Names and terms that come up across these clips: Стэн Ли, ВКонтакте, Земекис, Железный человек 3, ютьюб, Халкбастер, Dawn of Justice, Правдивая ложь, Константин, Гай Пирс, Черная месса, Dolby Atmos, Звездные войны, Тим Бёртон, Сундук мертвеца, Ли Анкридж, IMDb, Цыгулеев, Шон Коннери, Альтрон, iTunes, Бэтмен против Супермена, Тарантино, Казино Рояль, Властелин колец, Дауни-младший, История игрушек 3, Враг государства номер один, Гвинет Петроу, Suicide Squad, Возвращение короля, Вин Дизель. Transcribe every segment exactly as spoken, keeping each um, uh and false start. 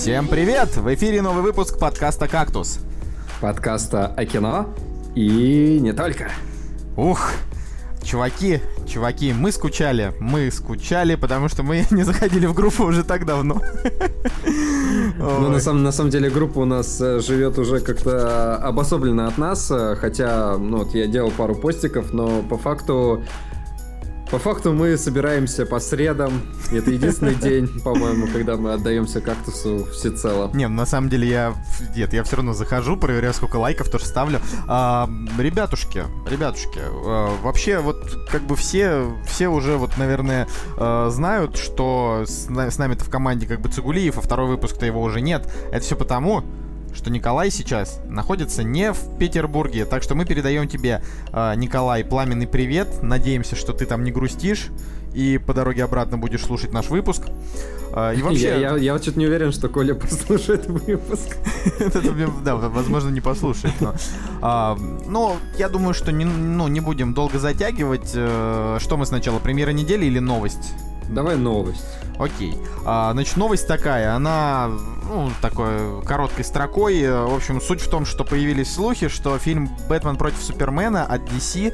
Всем привет! В эфире новый выпуск подкаста «Кактус». Подкаста о кино и не только. Ух, чуваки, чуваки, мы скучали, мы скучали, потому что мы не заходили в группу уже так давно. Ну, на самом, на самом деле, группа у нас живет уже как-то обособленно от нас, хотя, ну, вот я делал пару постиков, но по факту... По факту мы собираемся по средам. Это единственный день, по-моему, когда мы отдаемся кактусу всецело. Не, на самом деле я... Нет, я все равно захожу, проверяю, сколько лайков тоже ставлю. А, ребятушки, ребятушки, а, вообще вот как бы все, все уже вот, наверное, а, знают, что с, с нами-то в команде как бы Цыгулеев, а второй выпуск-то его уже нет. Это все потому... что Николай сейчас находится не в Петербурге. Так что мы передаем тебе, Николай, пламенный привет. Надеемся, что ты там не грустишь и по дороге обратно будешь слушать наш выпуск. И вообще... Я, я, я вот что-то не уверен, что Коля послушает выпуск. Да, возможно, не послушает. Но я думаю, что не будем долго затягивать. Что мы сначала, премьера недели или новость? Давай новость. Окей. А, значит, новость такая, она, ну, такой короткой строкой. В общем, суть в том, что появились слухи, что фильм «Бэтмен против Супермена» от ди си,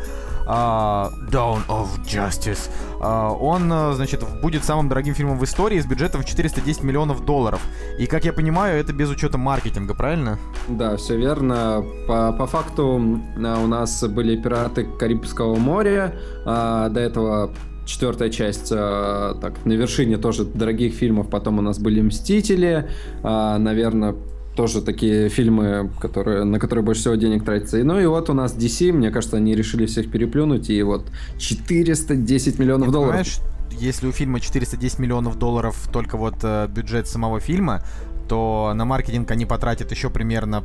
uh, Dawn of Justice, uh, он, значит, будет самым дорогим фильмом в истории с бюджетом в четыреста десять миллионов долларов. И, как я понимаю, это без учета маркетинга, правильно? Да, все верно. По, по факту у нас были «Пираты Карибского моря», а до этого... Четвертая часть, э, так, на вершине тоже дорогих фильмов. Потом у нас были «Мстители», э, наверное, тоже такие фильмы, которые, на которые больше всего денег тратится. Ну и вот у нас ди си, мне кажется, они решили всех переплюнуть. И вот четыреста десять миллионов долларов. Понимаешь, если у фильма четыреста десять миллионов долларов только вот э, бюджет самого фильма, то на маркетинг они потратят еще примерно...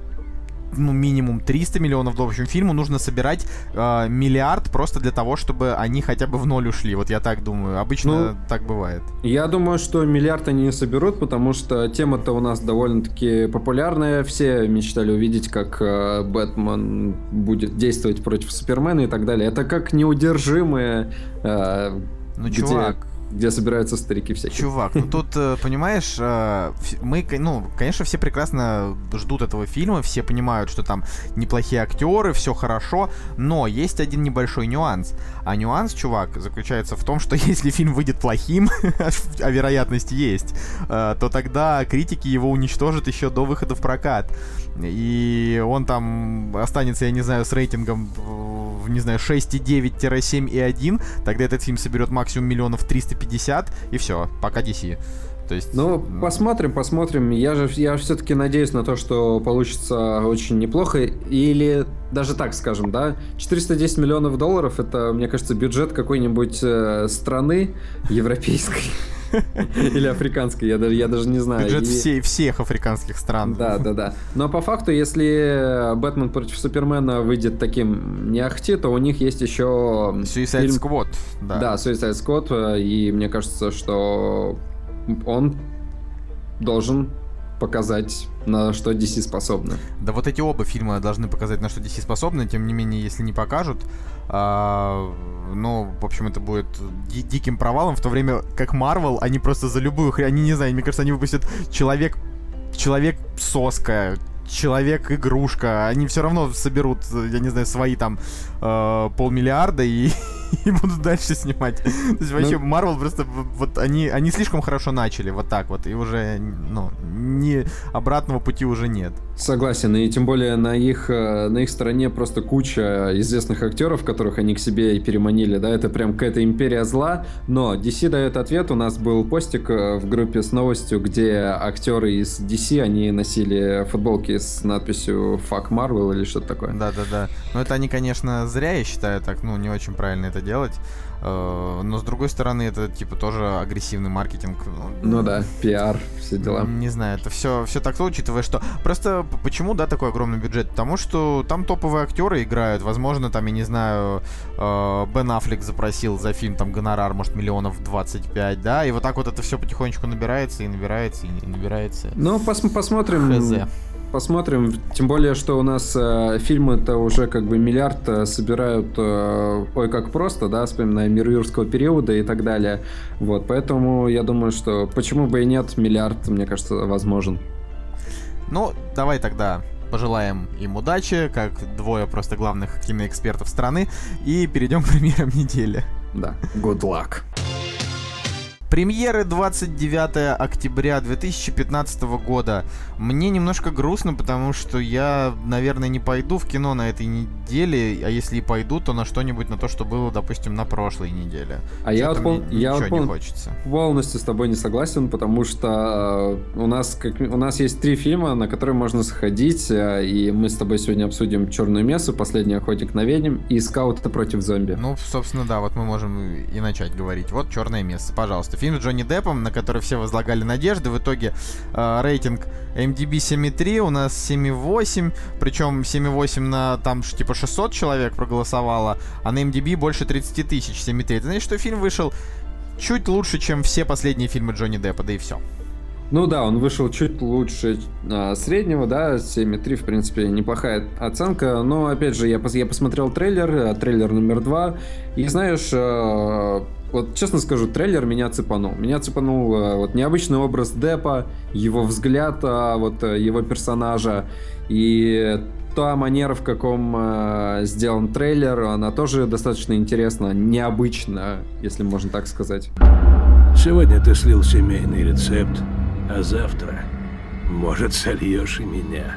ну, минимум триста миллионов долларов. В общем, фильму нужно собирать э, миллиард просто для того, чтобы они хотя бы в ноль ушли. Вот я так думаю. Обычно ну, так бывает. Я думаю, что миллиард они не соберут, потому что тема-то у нас довольно-таки популярная. Все мечтали увидеть, как э, Бэтмен будет действовать против Супермена и так далее. Это как неудержимые... Э, ну, где... чувак... Где собираются старики всякие. Чувак, ну тут, понимаешь, мы, ну, конечно, все прекрасно ждут этого фильма, все понимают, что там неплохие актеры, все хорошо, но есть один небольшой нюанс. А нюанс, чувак, заключается в том, что если фильм выйдет плохим, а вероятность есть, то тогда критики его уничтожат еще до выхода в прокат. И он там останется, я не знаю, с рейтингом, не знаю, шесть девять семь один, тогда этот фильм соберет максимум миллионов триста пятьдесят, и все, пока ди си. То есть... Ну, посмотрим, посмотрим. Я же я все-таки надеюсь на то, что получится очень неплохо. Или даже так скажем, да, четыреста десять миллионов долларов, это, мне кажется, бюджет какой-нибудь страны европейской. Или африканский, я даже, я даже не знаю. Бюджет и... всей, всех африканских стран. Да, да, да. Но по факту, если «Бэтмен против Супермена» выйдет таким не ахти, то у них есть еще... Suicide фильм... Squad. Да. да, Suicide Squad. И мне кажется, что он должен показать, на что ди си способны. Да, вот эти оба фильма должны показать, на что ди си способны. Тем не менее, если не покажут... А... Ну, в общем, это будет ди- диким провалом, в то время как Marvel, они просто за любую хрень, они не знаю, мне кажется, они выпустят человек, человек-соска, человек-игрушка, они все равно соберут, я не знаю, свои там э- полмиллиарда и, и будут дальше снимать. То есть вообще ну... Marvel просто вот они, они слишком хорошо начали, вот так вот, и уже, ну, ни обратного пути уже нет. Согласен, и тем более на их, на их стороне просто куча известных актеров, которых они к себе и переманили, да, это прям какая-то империя зла, но ди си дает ответ, у нас был постик в группе с новостью, где актеры из ди си, они носили футболки с надписью «Fuck Marvel» или что-то такое. Да-да-да, но это они, конечно, зря, я считаю, так, ну, не очень правильно это делать. Но, с другой стороны, это, типа, тоже агрессивный маркетинг. Ну да, пиар, все дела. Не знаю, это все, все так-то, учитывая, что... Просто почему, да, такой огромный бюджет? Потому что там топовые актеры играют. Возможно, там, я не знаю, Бен Аффлек запросил за фильм, там, гонорар, может, миллионов двадцать пять, да? И вот так вот это все потихонечку набирается и набирается и набирается. Ну, пос- посмотрим... Хз. посмотрим. Тем более, что у нас э, фильмы-то уже как бы миллиард э, собирают, э, ой, как просто, да, вспоминая мир юрского периода и так далее. Вот, поэтому я думаю, что почему бы и нет, миллиард, мне кажется, возможен. Ну, давай тогда пожелаем им удачи, как двое просто главных киноэкспертов страны, и перейдем к премьерам недели. Да, good luck. Премьеры двадцать девятого октября две тысячи пятнадцатого года. Мне немножко грустно, потому что я, наверное, не пойду в кино на этой неделе, а если и пойду, то на что-нибудь, на то, что было, допустим, на прошлой неделе. А я, вот пол... я вот пол... полностью с тобой не согласен, потому что у нас, как... у нас есть три фильма, на которые можно сходить, и мы с тобой сегодня обсудим «Черную мессу», «Последний охотник на ведьм» и «Скаут – это против зомби». Ну, собственно, да, вот мы можем и начать говорить. Вот «Черная месса», пожалуйста. Фильм с Джонни Деппом, на который все возлагали надежды. В итоге э, рейтинг IMDb семь и три, у нас семь и восемь. Причем семь и восемь на там типа шестьсот человек проголосовало, а на IMDb больше тридцать тысяч, семь и три. Это значит, что фильм вышел чуть лучше, чем все последние фильмы Джонни Деппа, да и все. Ну да, он вышел чуть лучше а, среднего, да, семь и три, в принципе, неплохая оценка, но, опять же, я, пос- я посмотрел трейлер, трейлер номер два, и, знаешь, а, вот, честно скажу, трейлер меня цепанул. Меня цепанул а, вот, необычный образ Деппа, его взгляд, а, вот, его персонажа, и та манера, в каком э, сделан трейлер, она тоже достаточно интересна, необычна, если можно так сказать. Сегодня ты слил семейный рецепт, а завтра, может, сольешь и меня.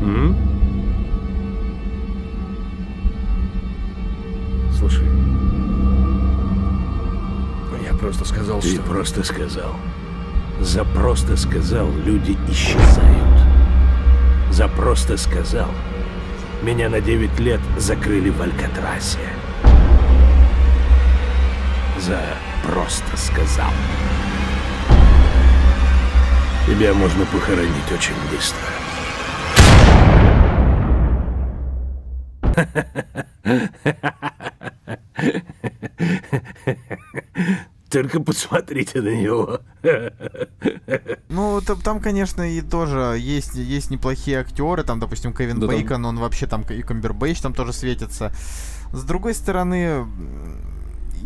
М? Слушай, я просто сказал, ты что... Ты просто сказал. За просто сказал люди исчезают. За просто сказал. Меня на девять лет закрыли в Алькатрасе. За просто сказал. Тебя можно похоронить очень быстро. Только посмотрите на него. Ну, там, там, конечно, и тоже есть, есть неплохие актеры. Там, допустим, Кевин да, Бейкон, он вообще там, и Камбербэтч там тоже светится. С другой стороны,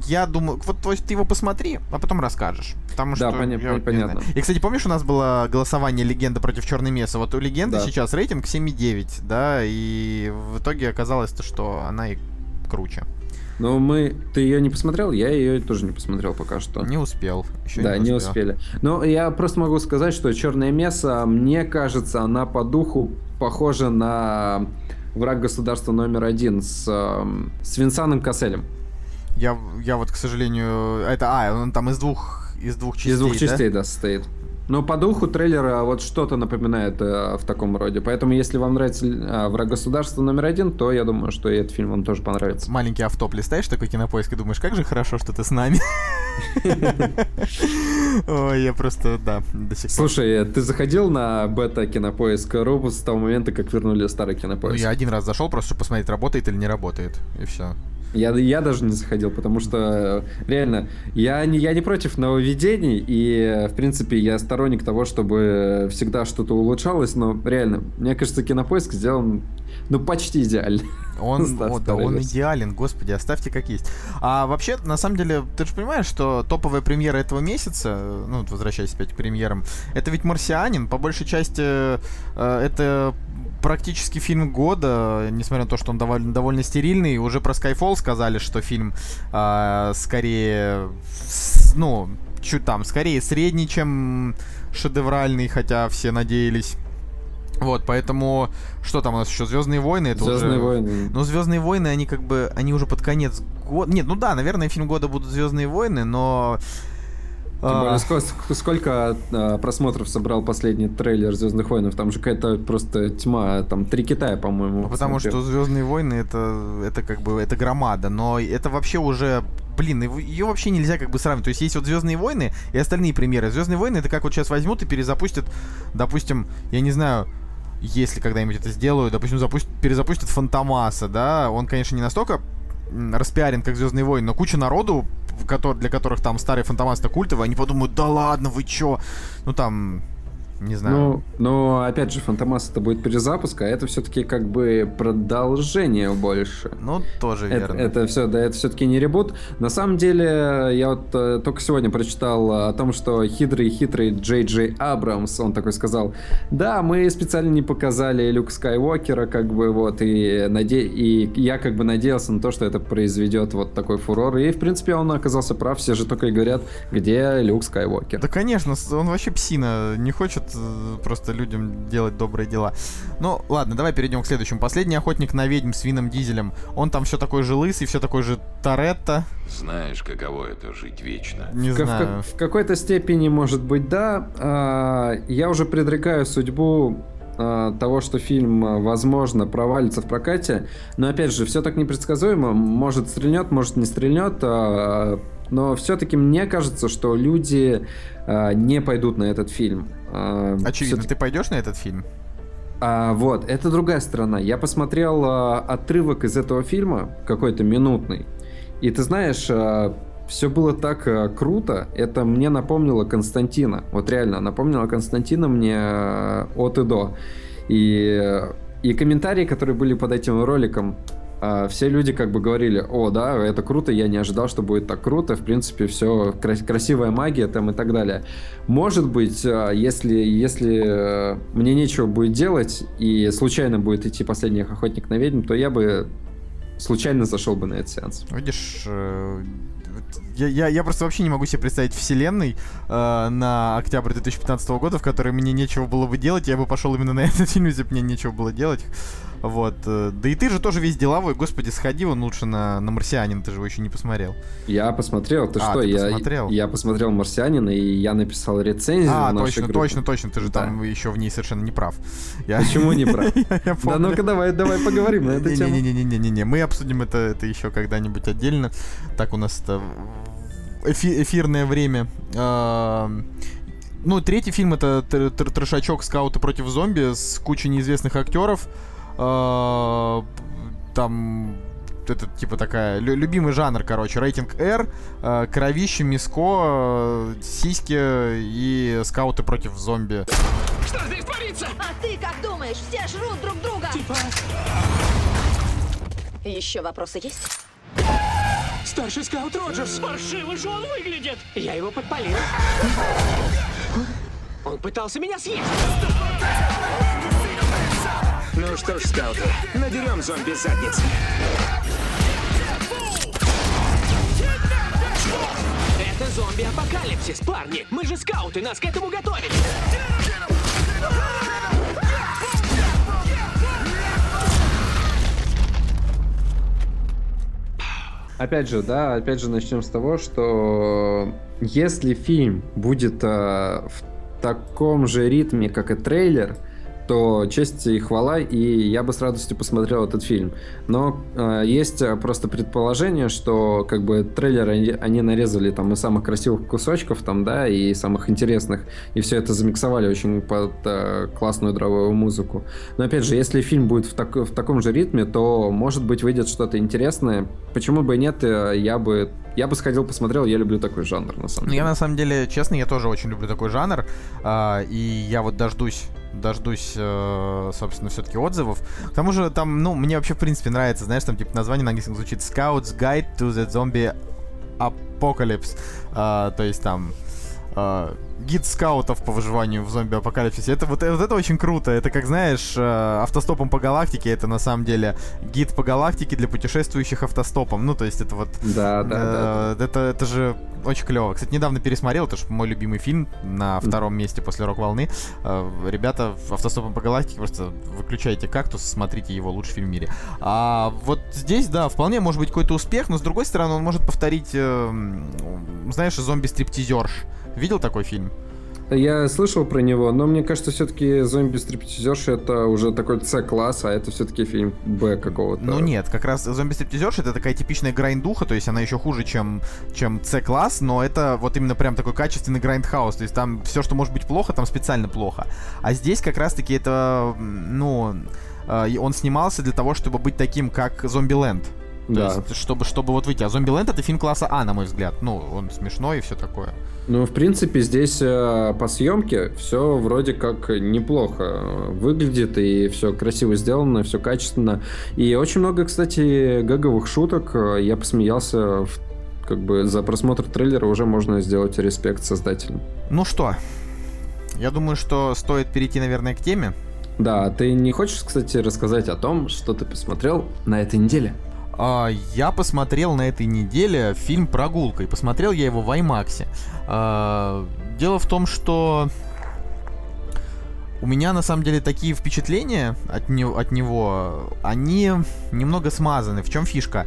я думаю... Вот, то есть, ты его посмотри, а потом расскажешь. Потому да, что... Поня- я, понятно. И, кстати, помнишь, у нас было голосование «Легенда против черной мессы»? Вот у «Легенды» да. сейчас рейтинг семь и девять, да, и в итоге оказалось то, что она и круче. Но мы... Ты ее не посмотрел? Я ее тоже не посмотрел пока что. Не успел. Еще да, не, не успели. Но я просто могу сказать, что «Черная месса», мне кажется, она по духу похожа на «Враг государства номер один» с, с Винсаном Касселем. Я, я вот, к сожалению... Это, а, он там из двух, из двух частей, из двух частей, да, да состоит. Но по духу трейлера вот что-то напоминает э, в таком роде. Поэтому, если вам нравится э, «Враг государства номер один», то я думаю, что и этот фильм вам тоже понравится. Маленький автоп листаешь, такой «Кинопоиск», и думаешь, как же хорошо, что ты с нами. Ой, я просто, да, до сих пор. Слушай, ты заходил на бета-кинопоиск.ру с того момента, как вернули старый «Кинопоиск»? Я один раз зашел, просто чтобы посмотреть, работает или не работает, и все. Я, я даже не заходил, потому что, реально, я не, я не против нововведений, и, в принципе, я сторонник того, чтобы всегда что-то улучшалось, но, реально, мне кажется, «Кинопоиск» сделан, ну, почти идеально. Он, о, да, он идеален, господи, оставьте как есть. А вообще, на самом деле, ты же понимаешь, что топовая премьера этого месяца, ну, возвращаясь опять к премьерам, это ведь «Марсианин», по большей части, э, это... практически фильм года, несмотря на то, что он довольно, довольно стерильный. Уже про Skyfall сказали, что фильм э, скорее, ну, чуть там, скорее средний, чем шедевральный, хотя все надеялись. Вот, поэтому, что там у нас еще? «Звездные войны». Это «Звездные уже... войны». Ну, «Звездные войны», они как бы, они уже под конец года... Нет, ну да, наверное, фильм года будут «Звездные войны», но... Более, сколько, сколько а, просмотров собрал последний трейлер «Звездных войн»? Там же какая-то просто тьма, там три Китая, по-моему. Потому смотрел. Что «Звездные войны» это, это как бы это громада, но это вообще уже. Блин, ее вообще нельзя как бы сравнивать. То есть есть вот «Звездные войны» и остальные премьеры. «Звездные войны» это как вот сейчас возьмут и перезапустят, допустим, я не знаю. Если когда-нибудь это сделаю, допустим, запустят, перезапустят «Фантомаса», да. Он, конечно, не настолько распиарен, как «Звездные войны», но куча народу, для которых там старые «Фантомасы» культовые, они подумают, да ладно, вы чё? Ну там, Не знаю. Ну, но, опять же, Фантомас это будет перезапуск, а это все-таки как бы продолжение больше. Ну, тоже это, верно. Это все, да, это все-таки не ребут. На самом деле, я вот э, только сегодня прочитал о том, что хитрый-хитрый Джей Джей Абрамс, он такой сказал, да, мы специально не показали Люка Скайуокера, как бы, вот, и, наде... и я как бы надеялся на то, что это произведет вот такой фурор, и, в принципе, он оказался прав, все же только и говорят, где Люк Скайуокер. Да, конечно, он вообще псина, не хочет просто людям делать добрые дела. Ну, ладно, давай перейдем к следующему. Последний охотник на ведьм с Вином Дизелем. Он там все такой же лысый, все такой же Торетто. Знаешь, каково это жить вечно? Не в, знаю. В, в какой-то степени, может быть, да. А, я уже предрекаю судьбу того, что фильм, возможно, провалится в прокате, но, опять же, все так непредсказуемо, может стрельнет, может не стрельнет, но все-таки мне кажется, что люди не пойдут на этот фильм. Очевидно, все-таки... ты пойдешь на этот фильм? А, вот, это другая сторона. Я посмотрел отрывок из этого фильма, какой-то минутный, и ты знаешь... Все было так э, круто, это мне напомнило Константина. Вот реально, напомнило Константина мне э, от и до. И, и комментарии, которые были под этим роликом, э, все люди как бы говорили, о, да, это круто, я не ожидал, что будет так круто, в принципе, все, крас- красивая магия там и так далее. Может быть, э, если, если э, мне нечего будет делать и случайно будет идти «Последний охотник на ведьм», то я бы случайно зашел бы на этот сеанс. Видишь... Э... Я, я, я просто вообще не могу себе представить вселенной э, на октябрь две тысячи пятнадцатого года, в которой мне нечего было бы делать. Я бы пошел именно на этот фильм, если бы мне нечего было делать. Вот. Да и ты же тоже весь деловой. Господи, сходи вон лучше на, на «Марсианин». Ты же его еще не посмотрел. Я посмотрел. Ты а, что? Ты я, посмотрел? я посмотрел «Марсианина», и я написал рецензию. А, на точно, точно, точно. Ты же да. там еще в ней совершенно не прав. Я... Почему не прав? Да ну-ка, давай давай поговорим на эту тему. Не-не-не-не-не-не. Мы обсудим это еще когда-нибудь отдельно. Так у нас это эфирное время. Ну, третий фильм — это трешачок «Скауты против зомби» с кучей неизвестных актеров. Там это типа такая лю- любимый жанр, короче, рейтинг R, э, кровище, миско, э, сиськи и скауты против зомби. Что здесь творится? А ты как думаешь? Все жрут друг друга. Типа. Еще вопросы есть? Старший скаут Роджерс. Паршиво же он выглядит. Я его подпалил. Он пытался меня съесть. Ну что ж, скауты, надерем зомби задницы. Это зомби-апокалипсис, парни. Мы же скауты, нас к этому готовили. Опять же, да, опять же начнем с того, что если фильм будет а, в таком же ритме, как и трейлер, то честь и хвала, и я бы с радостью посмотрел этот фильм. Но э, есть просто предположение, что как бы трейлеры они, они нарезали там из самых красивых кусочков, там, да, и самых интересных, и все это замиксовали очень под э, классную дровую музыку. Но опять же, если фильм будет в, так, в таком же ритме, то, может быть, выйдет что-то интересное. Почему бы и нет, я бы... Я бы сходил, посмотрел, я люблю такой жанр, на самом деле. Я, на самом деле, честно, я тоже очень люблю такой жанр, э, и я вот дождусь, дождусь, э, собственно, все-таки отзывов. К тому же там, ну, мне вообще, в принципе, нравится, знаешь, там, типа, название на английском звучит «Scout's Guide to the Zombie Apocalypse», э, то есть там... Э, гид скаутов по выживанию в зомби-апокалипсисе. Это вот, вот это очень круто. Это, как знаешь, автостопом по галактике. Это на самом деле гид по галактике для путешествующих автостопом. Ну, то есть это вот... Да, да, э, да. Это, это же очень клево. Кстати, недавно пересмотрел, это же мой любимый фильм на втором месте после «Рок-волны». Э, ребята, автостопом по галактике, просто выключайте «Кактус», смотрите его, лучший фильм в мире. А вот здесь, да, вполне может быть какой-то успех, но с другой стороны он может повторить, э, знаешь, зомби-стриптизерш. Видел такой фильм? Я слышал про него, но мне кажется, все-таки «Зомби-стриптизерши» — это уже такой С-класс, а это все-таки фильм Б какого-то. Ну нет, как раз «Зомби-стриптизерши» — это такая типичная грайндуха, то есть она еще хуже, чем, чем С-класс, но это вот именно прям такой качественный грайндхаус, то есть там все, что может быть плохо, там специально плохо. А здесь как раз-таки это, ну, он снимался для того, чтобы быть таким, как «Зомбиленд». То да. есть, чтобы, чтобы вот выйти. А «Зомбиленд» — это фильм класса А, на мой взгляд. Ну, он смешной и все такое. Ну, в принципе, здесь э, по съемке все вроде как неплохо выглядит, и все красиво сделано, все качественно. И очень много, кстати, гэговых шуток. Я посмеялся, как бы за просмотр трейлера уже можно сделать респект создателям. Ну что, я думаю, что стоит перейти, наверное, к теме. Да, ты не хочешь, кстати, рассказать о том, что ты посмотрел на этой неделе? Я посмотрел на этой неделе фильм «Прогулка», и посмотрел я его в IMAX. Дело в том, что у меня на самом деле такие впечатления от, не- от него, они немного смазаны. В чем фишка?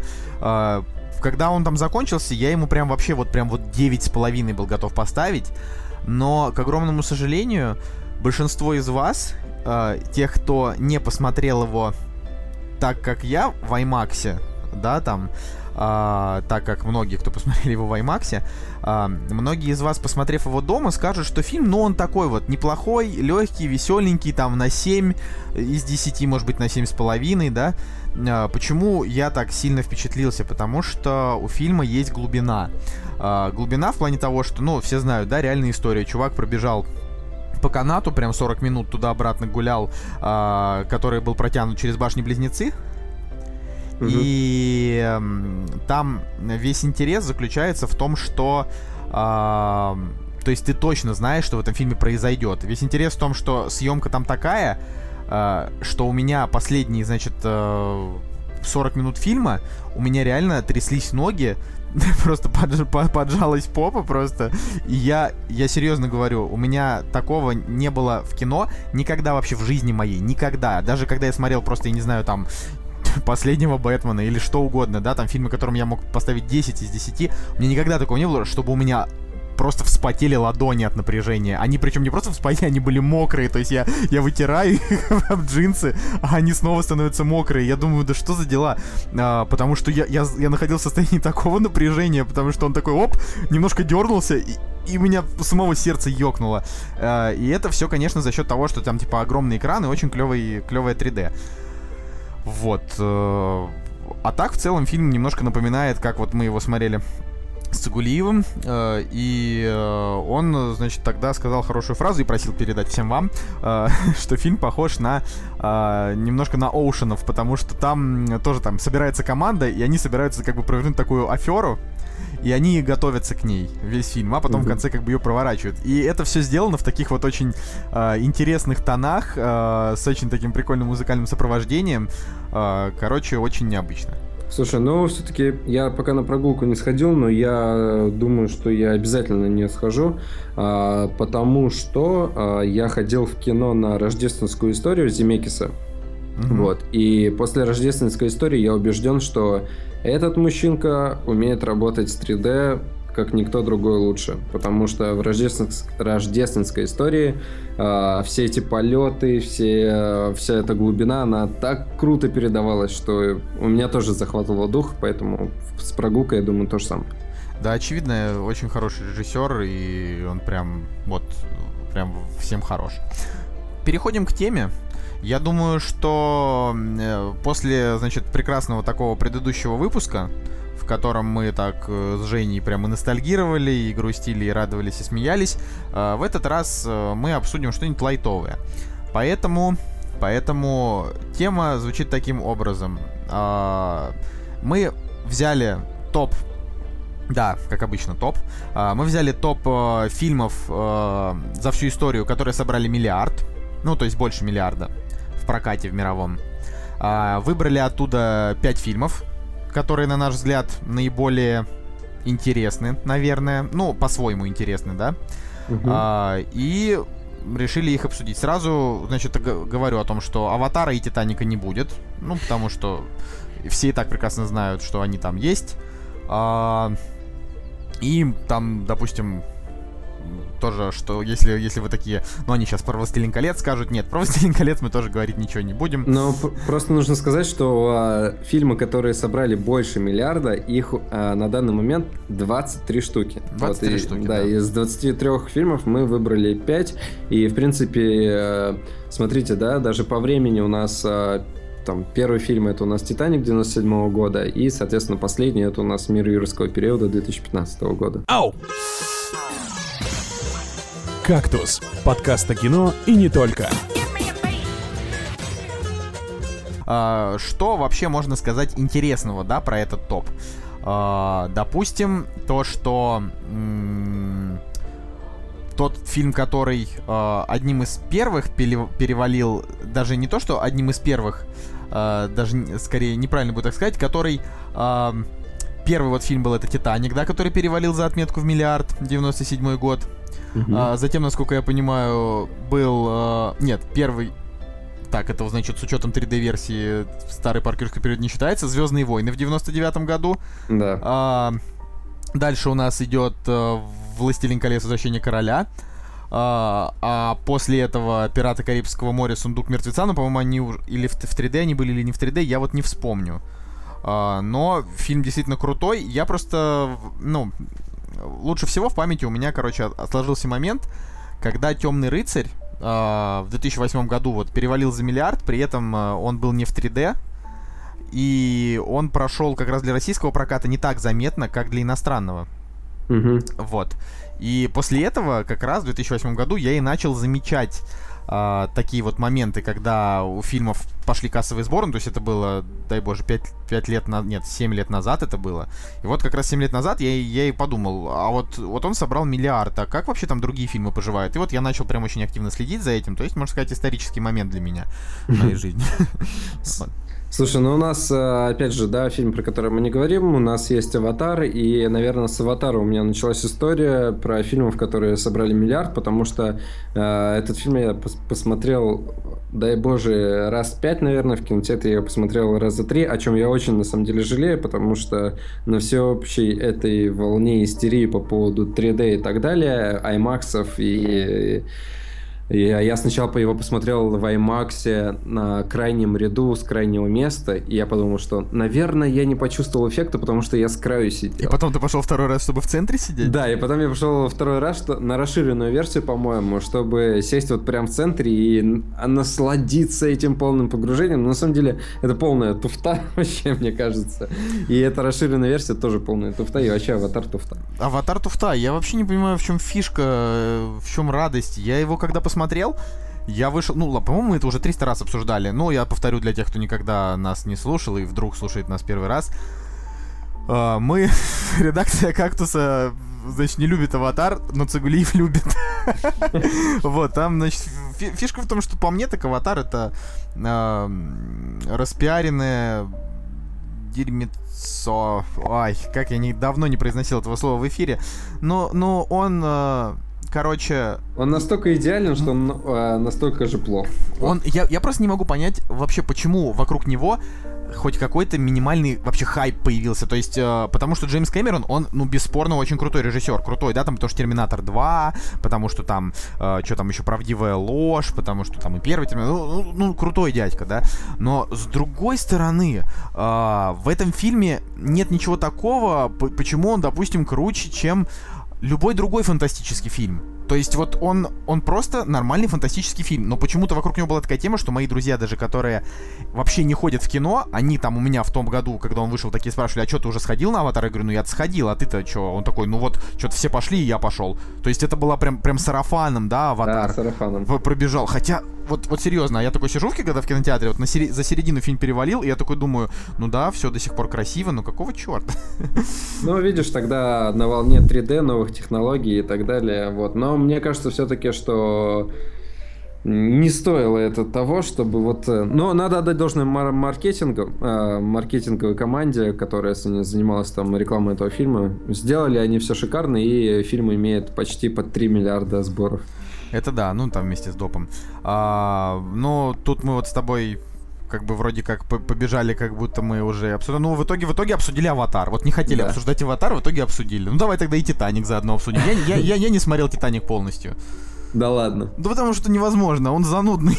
Когда он там закончился, я ему прям вообще вот прям вот девять с половиной был готов поставить, но, к огромному сожалению, большинство из вас, тех, кто не посмотрел его так как я в IMAX, да, там, э, так как многие, кто посмотрели его в IMAX, э, многие из вас, посмотрев его дома, скажут, что фильм, ну, он такой вот неплохой, легкий, веселенький, там, на семь из десяти, может быть, на семь с половиной, да. Э, почему я так сильно впечатлился? Потому что у фильма есть глубина. Э, глубина в плане того, что, ну, все знают, да, реальная история. Чувак пробежал по канату, прям сорок минут туда-обратно гулял, э, который был протянут через башни-близнецы. Mm-hmm. И э, там весь интерес заключается в том, что... Э, то есть ты точно знаешь, что в этом фильме произойдет. Весь интерес в том, что съемка там такая, э, что у меня последние, значит, э, сорок минут фильма, у меня реально тряслись ноги, просто поджалась попа просто. И я, я серьезно говорю, у меня такого не было в кино никогда вообще в жизни моей, никогда. Даже когда я смотрел просто, я не знаю, там, «Последнего Бэтмена» или что угодно, да, там фильмы, которым я мог поставить десять из десяти, у меня никогда такого не было, чтобы у меня просто вспотели ладони от напряжения. Они причем не просто вспотели, они были мокрые. То есть я, я вытираю их об джинсы, а они снова становятся мокрые. Я думаю, да что за дела? А, потому что я, я, я находился в состоянии такого напряжения, потому что он такой, оп, немножко дернулся, и, и у меня самого сердце ёкнуло. А, и это все, конечно, за счет того, что там типа огромный экран и очень клевый, клевое три дэ. Вот. А так, в целом, фильм немножко напоминает, как вот мы его смотрели с Цыгулеевым, э, и э, он, значит, тогда сказал хорошую фразу и просил передать всем вам, э, что фильм похож на э, немножко на Оушенов, потому что там тоже там собирается команда, и они собираются как бы провернуть такую аферу, и они готовятся к ней весь фильм, а потом mm-hmm. в конце как бы ее проворачивают. И это все сделано в таких вот очень э, интересных тонах, э, с очень таким прикольным музыкальным сопровождением, э, короче, очень необычно. Слушай, ну все-таки я пока на прогулку не сходил, но я думаю, что я обязательно не схожу, потому что я ходил в кино на «Рождественскую историю» Земекиса. Mm-hmm. Вот. И после «Рождественской истории» я убежден, что этот мужчинка умеет работать с три дэ как никто другой лучше, потому что в рождественск... «Рождественской истории» э, все эти полеты, все, э, вся эта глубина, она так круто передавалась, что у меня тоже захватывало дух, поэтому с «Прогулкой», я думаю, то же самое. Да, очевидно, очень хороший режиссер, и он прям, вот, прям всем хорош. Переходим к теме. Я думаю, что после, значит, прекрасного такого предыдущего выпуска, в котором мы так с Женей прям и ностальгировали, и грустили, и радовались, и смеялись, в этот раз мы обсудим что-нибудь лайтовое. Поэтому, поэтому тема звучит таким образом. Мы взяли топ, да, как обычно, топ. Мы взяли топ фильмов за всю историю, которые собрали миллиард, ну, то есть больше миллиарда в прокате в мировом. Выбрали оттуда пять фильмов, которые, на наш взгляд, наиболее интересны, наверное. Ну, по-своему интересны, да? Угу. А, и решили их обсудить. Сразу, значит, г- говорю о том, что «Аватара» и «Титаника» не будет. Ну, потому что все и так прекрасно знают, что они там есть. А, и там, допустим... Тоже, что если, если вы такие, ну они сейчас про «Властелин колец» скажут, нет, про «Властелин колец» мы тоже говорить ничего не будем. Но просто нужно сказать, что э, фильмы, которые собрали больше миллиарда, их э, на данный момент двадцать три штуки. двадцать три вот, и, штуки, да, да. Из двадцати трёх фильмов мы выбрали пять, и в принципе, э, смотрите, да, даже по времени у нас... Э, там первый фильм — это у нас «Титаник» девяносто седьмого года, и, соответственно, последний — это у нас «Мир юрского периода» две тысячи пятнадцатого года. Ау! «Кактус» — подкаст о кино и не только. А, что вообще можно сказать интересного, да, про этот топ? А, допустим, то, что... М- Тот фильм, который э, одним из первых пере- перевалил, даже не то, что одним из первых, э, даже скорее неправильно будет так сказать, который, э, первый вот фильм был, это «Титаник», да, который перевалил за отметку в миллиард, девяносто седьмой год. Угу. А, затем, насколько я понимаю, был, э, нет, первый, так, это значит с учетом три дэ-версии старый паркерский период не считается, «Звездные войны» в девяносто девятом году. Да. А, дальше у нас идет э, «Властелин колец. Возвращение короля». А, а после этого «Пираты Карибского моря. Сундук мертвеца». Ну, по-моему, они уже... Или в, в три дэ они были, или не в три дэ, я вот не вспомню. А, но фильм действительно крутой. Я просто... Ну, лучше всего в памяти у меня, короче, отложился момент, когда «Темный рыцарь» а, в две тысячи восьмом году вот перевалил за миллиард, при этом он был не в три дэ. И он прошел как раз для российского проката не так заметно, как для иностранного. Mm-hmm. Вот. И после этого, как раз в две тысячи восьмом году, я и начал замечать э, такие вот моменты, когда у фильмов пошли кассовые сборы. Ну, то есть это было, дай боже, пять, пять лет на... Нет, семь лет назад это было. И вот как раз семь лет назад я, я и подумал, а вот, вот он собрал миллиард, а как вообще там другие фильмы поживают? И вот я начал прям очень активно следить за этим. То есть, можно сказать, исторический момент для меня в моей жизни. Слушай, ну у нас, опять же, да, фильм, про который мы не говорим, у нас есть «Аватар», и, наверное, с «Аватара» у меня началась история про фильмы, в которые собрали миллиард, потому что э, этот фильм я пос- посмотрел, дай боже, раз пять, наверное, в кинотеатре я его посмотрел раза три, о чем я очень, на самом деле, жалею, потому что на всеобщей этой волне истерии по поводу три дэ и так далее, IMAX'ов и... Я, я сначала его посмотрел в IMAX на крайнем ряду с крайнего места, и я подумал, что, наверное, я не почувствовал эффекта, потому что я с краю сидел. И потом ты пошел второй раз, чтобы в центре сидеть? Да, и потом я пошел второй раз что, на расширенную версию, по-моему, чтобы сесть вот прям в центре и насладиться этим полным погружением. Но на самом деле это полная туфта вообще, мне кажется. И эта расширенная версия тоже полная туфта, и вообще «Аватар» туфта. «Аватар» туфта. Я вообще не понимаю, в чем фишка, в чем радость. Я его когда посмотрел, смотрел, я вышел, ну, по-моему, мы это уже триста раз обсуждали, но я повторю для тех, кто никогда нас не слушал и вдруг слушает нас первый раз. Мы, редакция «Кактуса», значит, не любит «Аватар», но Цыгулеев любит. Вот, там, значит, фишка в том, что по мне так «Аватар» — это распиаренное дерьмецо. Ай, как я давно не произносил этого слова в эфире. Но он... Короче... Он настолько идеален, что он э, настолько же плох. Он, я, я просто не могу понять вообще, почему вокруг него хоть какой-то минимальный вообще хайп появился. То есть, э, потому что Джеймс Кэмерон, он, ну, бесспорно, очень крутой режиссер. Крутой, да, там, потому что «Терминатор два», потому что там, э, что там еще, «Правдивая ложь», потому что там и первый «Терминатор». Ну, ну крутой дядька, да. Но, с другой стороны, э, в этом фильме нет ничего такого, почему он, допустим, круче, чем... любой другой фантастический фильм. То есть вот он, он просто нормальный фантастический фильм. Но почему-то вокруг него была такая тема, что мои друзья, даже которые вообще не ходят в кино, они там у меня в том году, когда он вышел, такие спрашивали, а что, ты уже сходил на «Аватар»? Я говорю, ну я-то сходил, а ты-то что? Он такой, ну вот, что-то все пошли, и я пошел. То есть это было прям, прям сарафаном, да, «Аватар»? Да, сарафаном. Пробежал. Хотя, вот, вот серьезно, я такой сижу, когда в кинотеатре, вот на сери- за середину фильм перевалил, и я такой думаю, ну да, все до сих пор красиво, но какого черта? Ну, видишь, тогда на волне три дэ, новых технологий и так далее, вот, но мне кажется все-таки, что не стоило это того, чтобы вот... Но надо отдать должное мар- маркетингу, э, маркетинговой команде, которая занималась там рекламой этого фильма. Сделали они все шикарно, и фильм имеет почти под три миллиарда сборов. Это да, ну там вместе с допом. А, но тут мы вот с тобой... как бы вроде как побежали, как будто мы уже обсудили. Ну, в итоге, в итоге обсудили «Аватар». Вот не хотели да. обсуждать «Аватар», в итоге обсудили. Ну, давай тогда и «Титаник» заодно обсудим. Я, я, я, я не смотрел «Титаник» полностью. Да ладно? Да потому что невозможно, он занудный.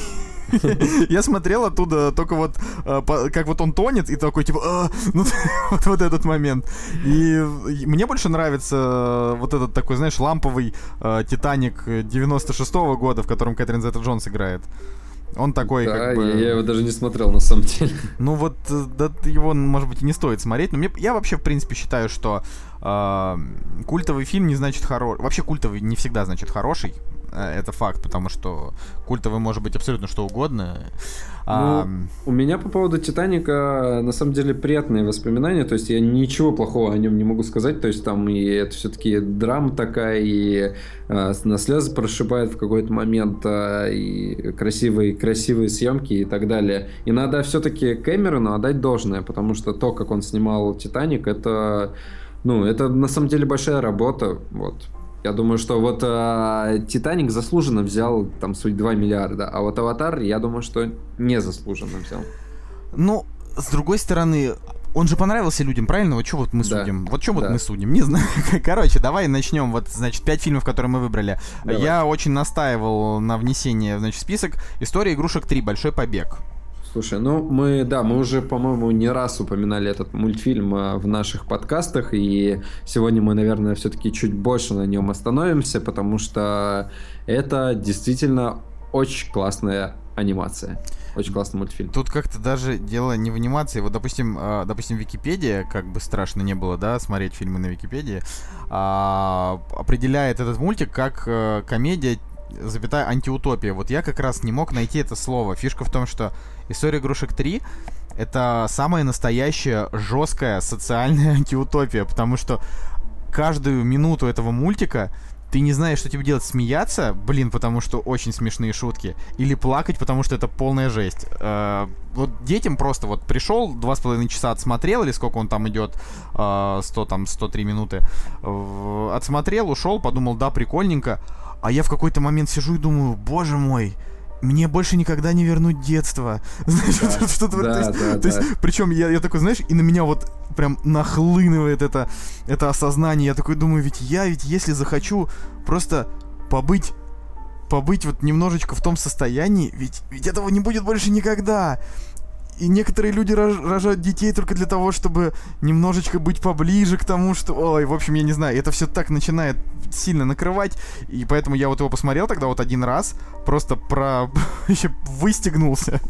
Я смотрел оттуда только вот, как вот он тонет, и такой, типа, вот этот момент. И мне больше нравится вот этот такой, знаешь, ламповый «Титаник» девяносто шестого года, в котором Кэтрин Зета-Джонс играет. Он такой, да, как бы... я его даже не смотрел, на самом деле. Ну вот, да, его, может быть, и не стоит смотреть. Но мне... я вообще, в принципе, считаю, что э, культовый фильм не значит хороший. Вообще, культовый не всегда значит хороший. Это факт, потому что культовый может быть абсолютно что угодно. Ну, а... у меня по поводу «Титаника» на самом деле приятные воспоминания. То есть я ничего плохого о нем не могу сказать. То есть там и это все-таки драма такая, и э, на слезы прошибает в какой-то момент, э, и красивые, красивые съемки и так далее. И надо все-таки Кэмерону отдать должное, потому что то, как он снимал «Титаник», это, ну, это на самом деле большая работа. Вот. Я думаю, что вот э, «Титаник» заслуженно взял там свои два миллиарда, а вот «Аватар», я думаю, что не заслуженно взял. Ну, с другой стороны, он же понравился людям, правильно? Вот что вот мы да. судим? Вот что да. вот мы судим? Не знаю. Короче, давай начнем. Вот, значит, пять фильмов, которые мы выбрали. Давай. Я очень настаивал на внесение, значит, в список. «История игрушек три. Большой побег». Слушай, ну мы, да, мы уже, по-моему, не раз упоминали этот мультфильм в наших подкастах, и сегодня мы, наверное, все-таки чуть больше на нем остановимся, потому что это действительно очень классная анимация. Очень классный мультфильм. Тут как-то даже дело не в анимации. Вот, допустим, э, допустим, Википедия, как бы страшно не было, да, смотреть фильмы на Википедии, э, определяет этот мультик как э, комедия, запятая, антиутопия. Вот я как раз не мог найти это слово. Фишка в том, что «История игрушек три» — это самая настоящая жесткая социальная антиутопия, потому что каждую минуту этого мультика ты не знаешь, что тебе делать: смеяться, блин, потому что очень смешные шутки, или плакать, потому что это полная жесть. Э, вот детям просто вот пришел, два с половиной часа отсмотрел, или сколько он там идет, э, сто, там, сто три минуты, э, отсмотрел, ушел, подумал, да, прикольненько, а я в какой-то момент сижу и думаю, боже мой, мне больше никогда не вернуть детство. Причем я такой, знаешь, и на меня вот прям нахлынывает это осознание. Я такой думаю, ведь я, ведь если захочу просто побыть, побыть вот немножечко в том состоянии, ведь этого не будет больше никогда. И некоторые люди рожают детей только для того, чтобы немножечко быть поближе к тому, что... Ой, в общем, я не знаю, это все так начинает сильно накрывать, и поэтому я вот его посмотрел тогда вот один раз, просто про... еще выстегнулся.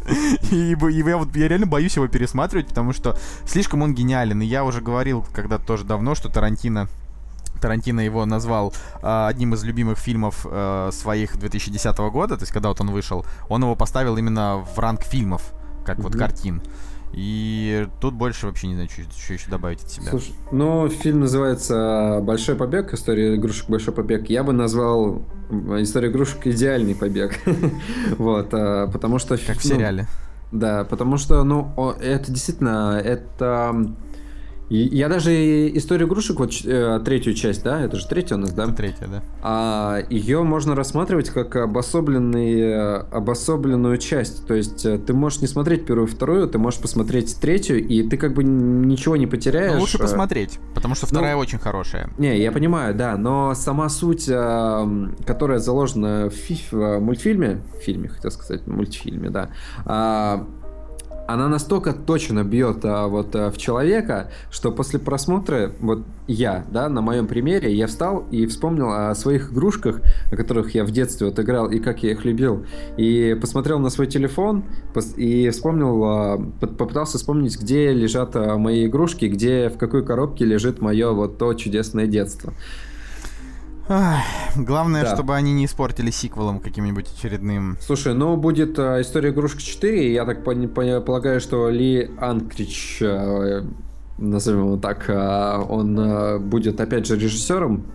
И я вот я реально боюсь его пересматривать, потому что слишком он гениален. И я уже говорил когда-то тоже давно, что Тарантино... Тарантино его назвал э, одним из любимых фильмов э, своих две тысячи десятого года, то есть когда вот он вышел, он его поставил именно в ранг фильмов, как mm-hmm. вот картин. И тут больше вообще не знаю, что, что еще добавить от себя. Слушай, ну, фильм называется «Большой побег», «История игрушек. Большой побег». Я бы назвал «История игрушек. Идеальный побег». Вот, потому что... Как в сериале. Да, потому что, ну, это действительно, это... Я даже «Историю игрушек», вот третью часть, да, это же третья у нас, да? Третья, да. А, ее можно рассматривать как обособленный, обособленную часть, то есть ты можешь не смотреть первую и вторую, ты можешь посмотреть третью, и ты как бы ничего не потеряешь. Но лучше посмотреть, потому что вторая ну, очень хорошая. Не, я понимаю, да, но сама суть, которая заложена в, фи- в мультфильме, в фильме, хотел сказать, в мультфильме, да, она настолько точно бьет а, вот, а, в человека, что после просмотра, вот я, да, на моем примере, я встал и вспомнил о своих игрушках, о которых я в детстве вот играл и как я их любил, и посмотрел на свой телефон пос- и вспомнил, а, попытался вспомнить, где лежат а, мои игрушки, где, в какой коробке лежит мое вот то чудесное детство. Ах, главное, да. чтобы они не испортили сиквелом каким-нибудь очередным. Слушай, ну будет э, «История игрушек четыре», я так по- по- полагаю, что Ли Анкридж, э, назовем его так, э, он э, будет опять же режиссером.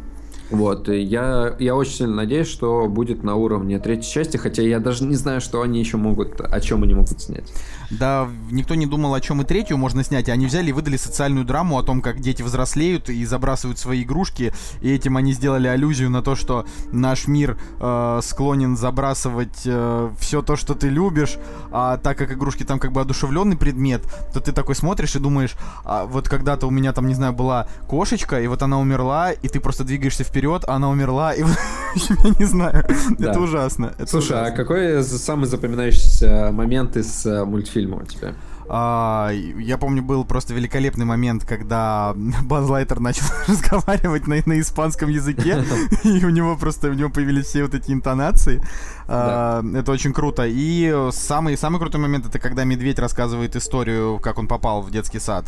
Вот, я, я очень сильно надеюсь, что будет на уровне третьей части, хотя я даже не знаю, что они еще могут, о чем они могут снять. Да, никто не думал, о чем и третью можно снять, и они взяли и выдали социальную драму о том, как дети взрослеют и забрасывают свои игрушки, и этим они сделали аллюзию на то, что наш мир э, склонен забрасывать э, все то, что ты любишь, а так как игрушки там как бы одушевленный предмет, то ты такой смотришь и думаешь, а вот когда-то у меня там, не знаю, была кошечка, и вот она умерла, и ты просто двигаешься вперед. Вперед, она умерла, и я не знаю. Да. Это ужасно. Это Слушай, ужасно. А какой самый запоминающийся момент из мультфильма у тебя? Я помню, был просто великолепный момент, когда Баз Лайтер начал разговаривать на, на испанском языке, и у него просто у него появились все вот эти интонации. Это очень круто. И самый самый крутой момент — это когда медведь рассказывает историю, как он попал в детский сад.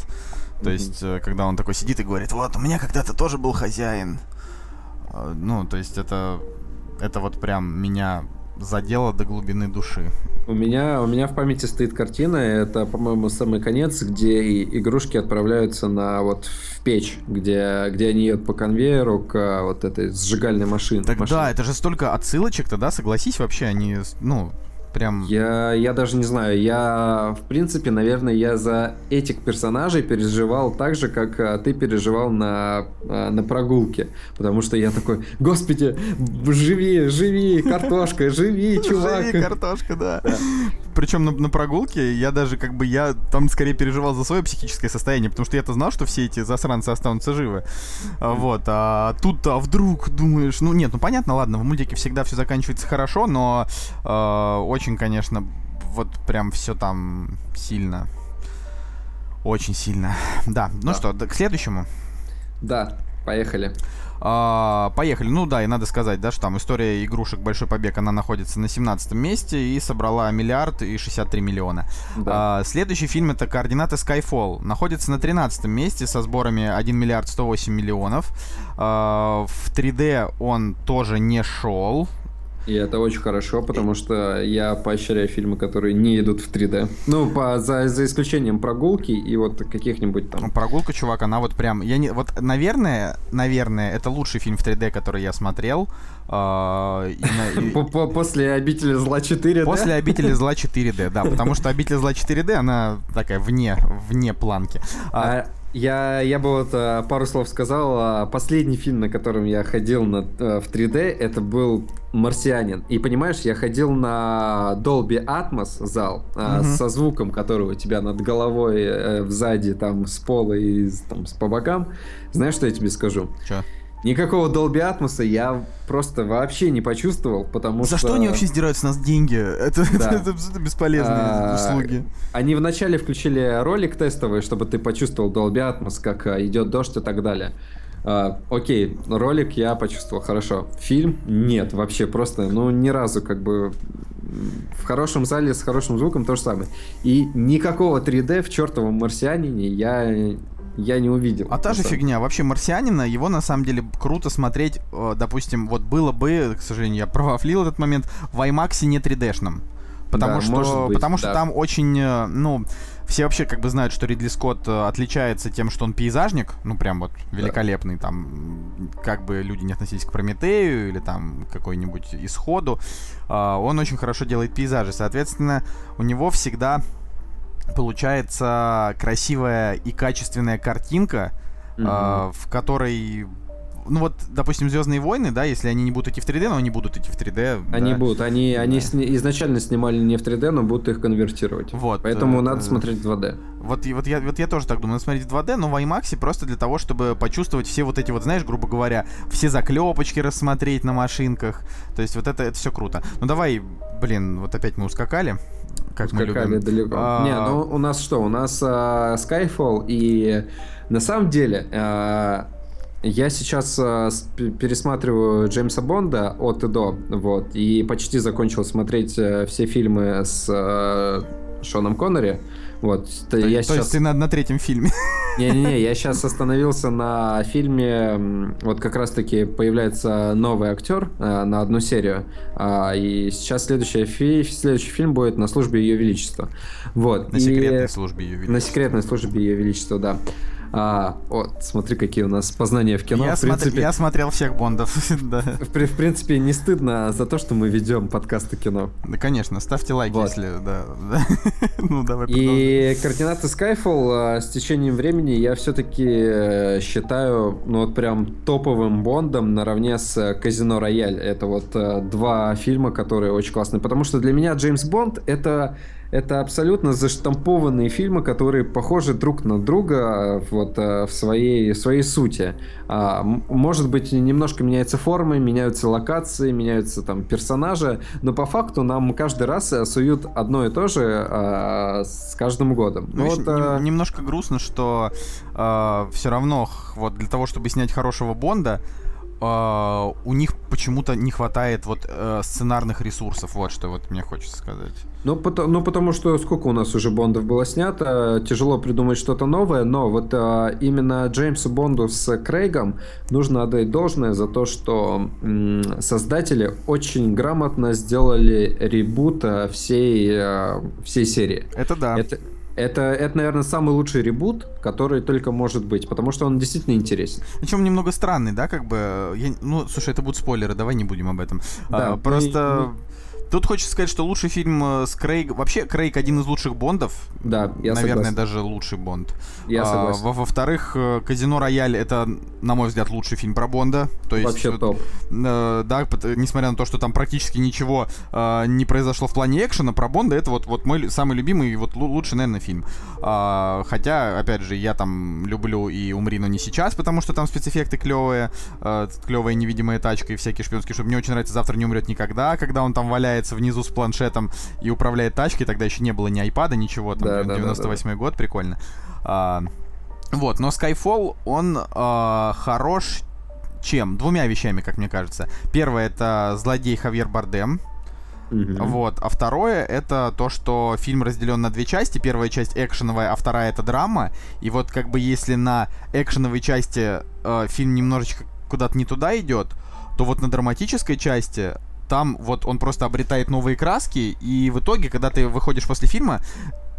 То есть, когда он такой сидит и говорит: «Вот, у меня когда-то тоже был хозяин». Ну, то есть, это это вот прям меня задело до глубины души. У меня, у меня в памяти стоит картина, это, по-моему, самый конец, где и игрушки отправляются на вот в печь, где, где они едут по конвейеру к вот этой сжигальной машине. Так машине. Да, это же столько отсылочек-то, да, согласись, вообще они, ну, прям... Я, я даже не знаю, я, в принципе, наверное, я за этих персонажей переживал так же, как ты переживал на, на прогулке, потому что я такой: господи, живи, живи, картошка, живи, чувак. Живи, картошка, да. да. Причем на, на прогулке я даже как бы, я там скорее переживал за свое психическое состояние, потому что я-то знал, что все эти засранцы останутся живы. Вот, а тут, а вдруг, думаешь, ну нет, ну понятно, ладно, в мультике всегда все заканчивается хорошо, но э, очень конечно, вот прям все там сильно. Очень сильно. Да, ну да. что, к следующему? Да, поехали. А, поехали. Ну да, и надо сказать, да, что там история игрушек «Большой побег», она находится на семнадцатом месте и собрала миллиард и шестьдесят три миллиона. Да. А, следующий фильм — это «Координаты Skyfall». Находится на тринадцатом месте со сборами один миллиард сто восемь миллионов. А, в три дэ он тоже не шел. И это очень хорошо, потому что я поощряю фильмы, которые не идут в три дэ. Ну, по, за, за исключением «Прогулки» и вот каких-нибудь там... «Прогулка», чувак, она вот прям... Я не, вот, наверное, наверное, это лучший фильм в три дэ, который я смотрел. После «Обители зла четыре дэ»? После «Обители зла четыре дэ», да, потому что «Обитель зла четыре дэ», она такая вне, вне планки. Я, я бы вот а, пару слов сказал. А, последний фильм, на котором я ходил на, а, в три дэ, это был «Марсианин». И понимаешь, я ходил на Dolby Atmos зал, а, mm-hmm. со звуком, который у тебя над головой, э, сзади, там, с пола и там, с по бокам. Знаешь, что я тебе скажу? Че? Никакого Dolby Atmos'а я просто вообще не почувствовал, потому За что... За что они вообще сдирают с нас деньги? Это, да. это, это бесполезные а, услуги. Они вначале включили ролик тестовый, чтобы ты почувствовал Dolby Atmos, как идет дождь и так далее. А, окей, ролик я почувствовал, хорошо. Фильм? Нет, вообще просто, ну, ни разу как бы... В хорошем зале с хорошим звуком то же самое. И никакого три дэ в чертовом «Марсианине» я... Я не увидел. А та же фигня. Вообще «Марсианина», его на самом деле круто смотреть, допустим, вот было бы, к сожалению, я провафлил этот момент, в IMAX не три дэ-шном. Потому да, что, быть, потому да. что там очень, ну, все вообще как бы знают, что Ридли Скотт отличается тем, что он пейзажник, ну, прям вот великолепный, да. там, как бы люди не относились к «Прометею» или там какой-нибудь «Исходу», он очень хорошо делает пейзажи, соответственно, у него всегда... Получается красивая и качественная картинка, mm-hmm. э, в которой, ну вот, допустим, «Звездные войны», да, если они не будут идти в три дэ, но они будут идти в три дэ. Они да. будут, они, да. они сни- изначально снимали не в три дэ, но будут их конвертировать. Вот. Поэтому э- надо э- смотреть в два дэ. Вот, и, вот, я, вот я тоже так думаю, надо смотреть в два дэ, но в IMAX просто для того, чтобы почувствовать все вот эти вот, знаешь, грубо говоря, все заклепочки рассмотреть на машинках. То есть вот это, это все круто. Ну давай, блин, вот опять мы ускакали. Как мы любим. Далеко. А... Не, ну у нас что? У нас а, Skyfall, и на самом деле а, я сейчас а, пересматриваю Джеймса Бонда от и до, вот, и почти закончил смотреть а, все фильмы с а, Шоном Коннери. Вот, то я то сейчас... есть ты на, на третьем фильме? Не-не-не, я сейчас остановился на фильме, вот как раз-таки появляется новый актер э, на одну серию, э, и сейчас фи... следующий фильм будет «На службе Ее Величества». Вот, на и... секретной службе Ее Величества. На секретной службе Ее Величества, да. А, вот, смотри, какие у нас познания в кино. Я, в принципе, смотри, я смотрел всех Бондов. да. в, в принципе, не стыдно за то, что мы ведем подкасты кино. Да, конечно, ставьте лайки, вот. если... Да, да. ну, давай И «Координаты Skyfall» с течением времени я все-таки считаю, ну, вот прям топовым Бондом наравне с «Казино Рояль». Это вот два фильма, которые очень классные. Потому что для меня Джеймс Бонд — это... это абсолютно заштампованные фильмы, которые похожи друг на друга вот, в своей, в своей сути. Может быть, немножко меняются формы, меняются локации, меняются там персонажи, но по факту нам каждый раз суют одно и то же а, с каждым годом. Ну, вот, нем- немножко грустно, что а, все равно вот, для того, чтобы снять хорошего Бонда, Uh, у них почему-то не хватает вот uh, сценарных ресурсов, вот что вот мне хочется сказать. Ну, потому, ну, потому что сколько у нас уже Бондов было снято, тяжело придумать что-то новое, но вот uh, именно Джеймсу Бонду с Крейгом нужно отдать должное за то, что м- создатели очень грамотно сделали ребут всей, uh, всей серии. Это да. Это... Это, это, наверное, самый лучший ребут, который только может быть, потому что он действительно интересен. Причем немного странный, да, как бы... Я, ну, слушай, это будут спойлеры, давай не будем об этом. Да, а, просто... И... Тут хочется сказать, что лучший фильм с Крейгом... Вообще, Крейг один из лучших Бондов. Да, я Наверное, согласен. даже лучший Бонд. Я согласен. А, во- во-вторых, «Казино Рояль» — это, на мой взгляд, лучший фильм про Бонда. То есть, вообще топ. Э, да, несмотря на то, что там практически ничего э, не произошло в плане экшена, про Бонда — это вот, вот мой самый любимый и вот лучший, наверное, фильм. А, хотя, опять же, я там люблю и «Умри, но не сейчас», потому что там спецэффекты клевые, э, клевая невидимая тачка и всякие шпионские штуки. Мне очень нравится «Завтра не умрет никогда», когда он там валяет внизу с планшетом и управляет тачкой. Тогда еще не было ни айпада, ничего. Там да, да, девяносто восьмой да, да. год, прикольно. А, вот, но Skyfall, он а, хорош чем? Двумя вещами, как мне кажется. Первое — это злодей Хавьер Бардем. Mm-hmm. Вот. А второе — это то, что фильм разделен на две части. Первая часть экшеновая, а вторая — это драма. И вот как бы если на экшеновой части э, фильм немножечко куда-то не туда идет, то вот на драматической части... Там вот он просто обретает новые краски, и в итоге, когда ты выходишь после фильма,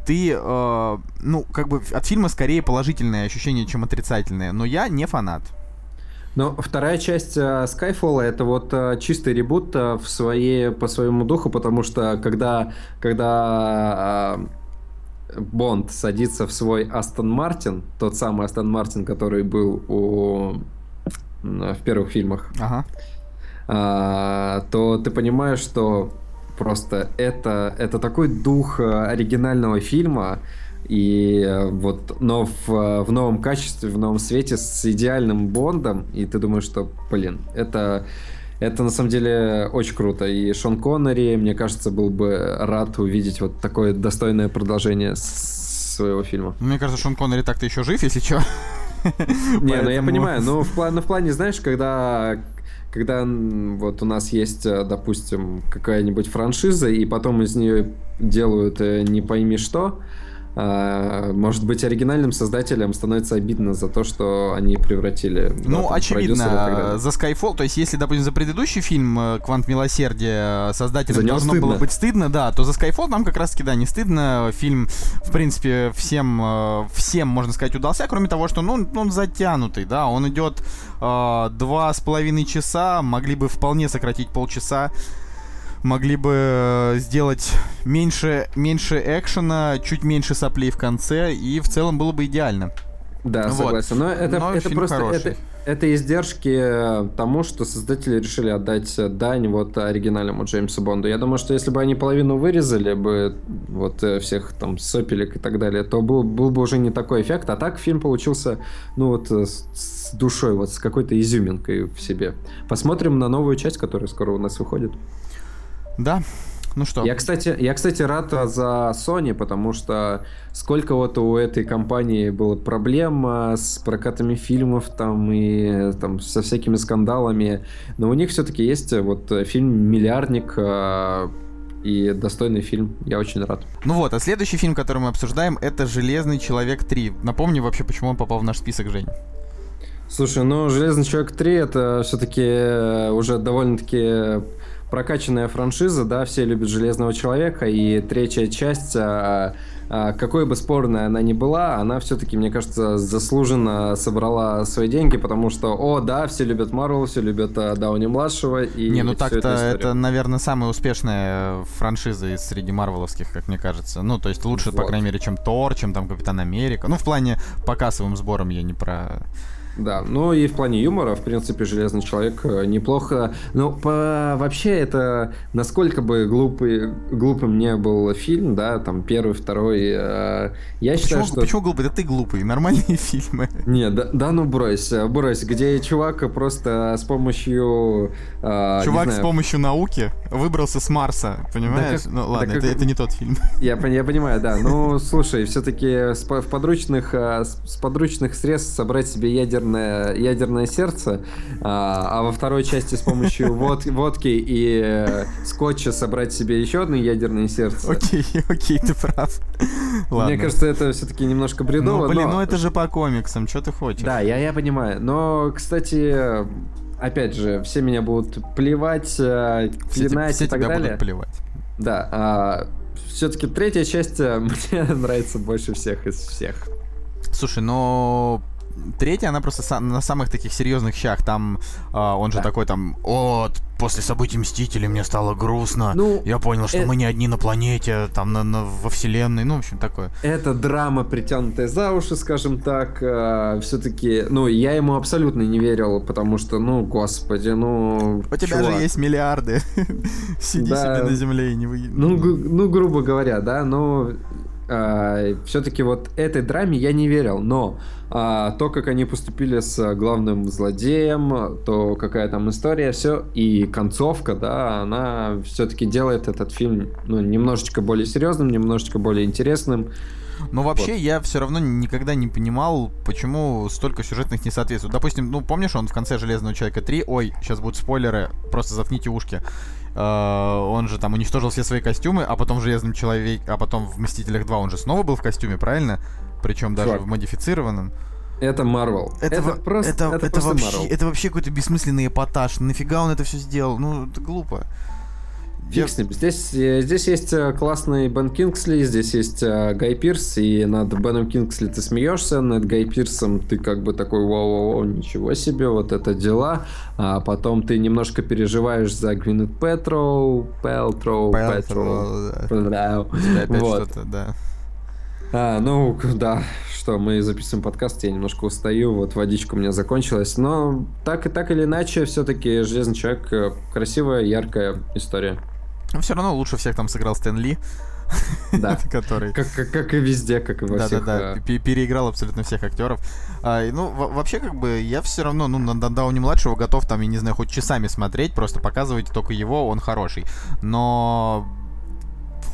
ты, э, ну, как бы от фильма скорее положительные ощущения, чем отрицательные. Но я не фанат. Но вторая часть Skyfall — это вот чистый ребут в своей, по своему духу, потому что когда... когда Бонд садится в свой Астон Мартин, тот самый Астон Мартин, который был у... в первых фильмах, ага. А, то ты понимаешь, что просто это, это такой дух оригинального фильма, и вот, но в, в новом качестве, в новом свете, с идеальным Бондом, и ты думаешь, что, блин, это, это на самом деле очень круто. И Шон Коннери, мне кажется, был бы рад увидеть вот такое достойное продолжение своего фильма. Мне кажется, Шон Коннери так-то еще жив, если что. Не, ну я понимаю, но в плане, знаешь, когда... Когда вот у нас есть, допустим, какая-нибудь франшиза, и потом из нее делают не пойми что, может быть, оригинальным создателям становится обидно за то, что они превратили... Ну, да, там, очевидно, за Skyfall, то есть, если, допустим, за предыдущий фильм «Квант милосердия» создателям должно стыдно. было быть стыдно, да, то за Skyfall нам как раз-таки, да, не стыдно. Фильм, в принципе, всем, всем, можно сказать, удался, кроме того, что, ну, он, он затянутый, да, он идет два с половиной часа, могли бы вполне сократить полчаса. Могли бы сделать меньше, меньше экшена, чуть меньше соплей в конце, и в целом было бы идеально. Да, вот. Согласен. Но это, Но это просто это, это издержки тому, что создатели решили отдать дань вот оригинальному Джеймсу Бонду. Я думаю, что если бы они половину вырезали бы вот всех там сопелек и так далее, то был, был бы уже не такой эффект. А так фильм получился, ну вот с душой, вот с какой-то изюминкой в себе. Посмотрим на новую часть, которая скоро у нас выходит. Да, ну что. Я, кстати, я, кстати, рад за Sony, потому что сколько вот у этой компании было проблем с прокатами фильмов там и там со всякими скандалами, но у них все-таки есть вот фильм «Миллиардник» и достойный фильм. Я очень рад. Ну вот, а следующий фильм, который мы обсуждаем, это «Железный человек три». Напомни вообще, почему он попал в наш список, Жень. Слушай, ну «Железный человек три» это все-таки уже довольно-таки... прокачанная франшиза, да, все любят Железного человека, и третья часть, а, а, какой бы спорной она ни была, она все-таки, мне кажется, заслуженно собрала свои деньги, потому что, о, да, все любят Marvel, все любят Дауни-младшего, и Не, ну так-то это, наверное, самая успешная франшиза из среди марвеловских, как мне кажется. Ну, то есть лучше, вот. по крайней мере, чем Тор, чем там Капитан Америка. Ну, в плане по кассовым сборам я не про... Да, ну и в плане юмора, в принципе, «Железный человек» неплохо. Но по... вообще это, насколько бы глупый, глупым не был фильм, да, там первый, второй, э... я почему, считаю, что... Почему глупый? Да ты глупый, нормальные фильмы. Не, да, да ну брось, брось, где чувак просто с помощью... Э, чувак с помощью науки выбрался с Марса, понимаешь? Да как... Ну ладно, да это, как... это не тот фильм. Я, я понимаю, да, ну слушай, все-таки в подручных, с подручных средств собрать себе ядерный ядерное сердце, а, а во второй части с помощью вод, водки и э, скотча собрать себе еще одно ядерное сердце. Окей, okay, окей, okay, ты прав. Ладно. Мне кажется, это все-таки немножко бредово. Ну, блин, но... ну это же по комиксам, что ты хочешь? Да, я, я понимаю. Но, кстати, опять же, все меня будут плевать, все пинать все и так далее. Будут плевать. Да, а, все-таки третья часть мне нравится больше всех из всех. Слушай, но... Третья, она просто на самых таких серьезных щах. Там э, он же да. такой там: о, после событий Мстителей мне стало грустно. Ну, я понял, что э... мы не одни на планете, там на, на, во вселенной. Ну, в общем, такое. Это драма, притянутая за уши, скажем так. Э, все-таки, ну, я ему абсолютно не верил, потому что, ну, господи, ну. У тебя чувак. же есть миллиарды. Сиди да. себе на земле и не выйди. Ну, г- ну, грубо говоря, да, но. Uh, все-таки вот этой драме я не верил, но uh, то, как они поступили с главным злодеем, то какая там история, все, и концовка, да, она все-таки делает этот фильм, ну, немножечко более серьезным, немножечко более интересным. Но вообще вот. Я все равно никогда не понимал, почему столько сюжетных несоответствий. Допустим, ну помнишь, он в конце «Железного человека три», ой, сейчас будут спойлеры, просто заткните ушки. Э-э- он же там уничтожил все свои костюмы, а потом в «Железном человеке», а потом в «Мстителях два» он же снова был в костюме, правильно? Причем даже Шок. в модифицированном. Это Marvel. Это, это, в... просто, это, это, это, вообще, это вообще какой-то бессмысленный эпатаж. Нафига он это все сделал? Ну, это глупо. Фиг с ним. Здесь, здесь есть классный Бен Кингсли, здесь есть Гай Пирс, и над Беном Кингсли ты смеешься, над Гай Пирсом ты как бы такой: вау-вау-вау, ничего себе, вот это дела. А потом ты немножко переживаешь за Гвинет Петроу, Пелтроу, Петроу, Петроу, вот. Да. А, ну, да, что, мы записываем подкаст, я немножко устаю, вот водичка у меня закончилась, но так, так или иначе, все-таки «Железный человек» красивая, яркая история. Но все равно лучше всех там сыграл Стэн Ли. Да, который... как, как, как и везде, как и во да, всех... Да-да-да, переиграл абсолютно всех актеров. А, ну, в- вообще, как бы, я все равно, ну, на Дауни-младшего готов там, я не знаю, хоть часами смотреть, просто показывайте только его, он хороший. Но...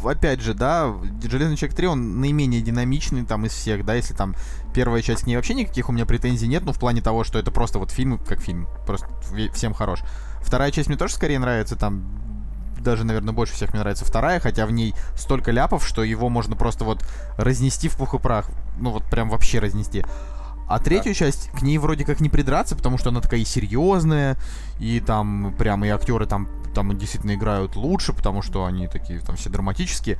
Опять же, да, «Железный человек три», он наименее динамичный там из всех, да, если там первая часть к ней вообще никаких у меня претензий нет, ну, в плане того, что это просто вот фильм, как фильм, просто всем хорош. Вторая часть мне тоже скорее нравится, там, даже, наверное, больше всех мне нравится вторая, хотя в ней столько ляпов, что его можно просто вот разнести в пух и прах, ну, вот прям вообще разнести. А третью часть к ней вроде как не придраться, потому что она такая и серьезная, и там прям и актеры там, там действительно играют лучше, потому что они такие там все драматические,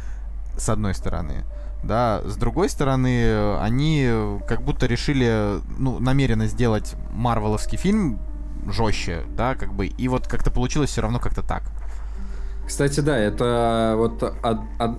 с одной стороны. Да, с другой стороны, они как будто решили, ну, намеренно сделать марвеловский фильм жестче, да, как бы, и вот как-то получилось все равно как-то так. Кстати, да, это вот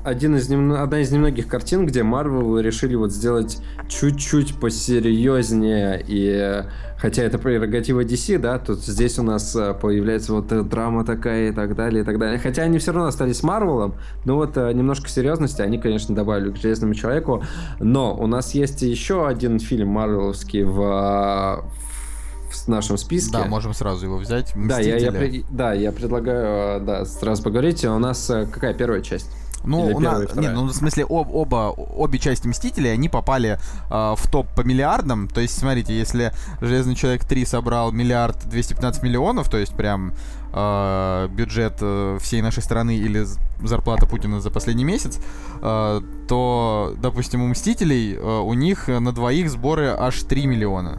один из нем... одна из немногих картин, где Marvel решили вот сделать чуть-чуть посерьезнее, и хотя это прерогатива ди си, да, тут здесь у нас появляется вот драма такая и так далее, и так далее. Хотя они все равно остались Marvel, но вот немножко серьезности они, конечно, добавили к «Железному человеку». Но у нас есть еще один фильм Marvel-овский в... в нашем списке. Да, можем сразу его взять. Да я, я, да, я предлагаю да, сразу поговорить. У нас какая первая часть? Ну, у нас, нет, ну, в смысле, об, оба, обе части «Мстителей», они попали э, в топ по миллиардам. То есть, смотрите, если «Железный человек три» собрал миллиард двести пятнадцать миллионов, то есть прям э, бюджет всей нашей страны или зарплата Путина за последний месяц, э, то, допустим, у «Мстителей» э, у них на двоих сборы аж три миллиона.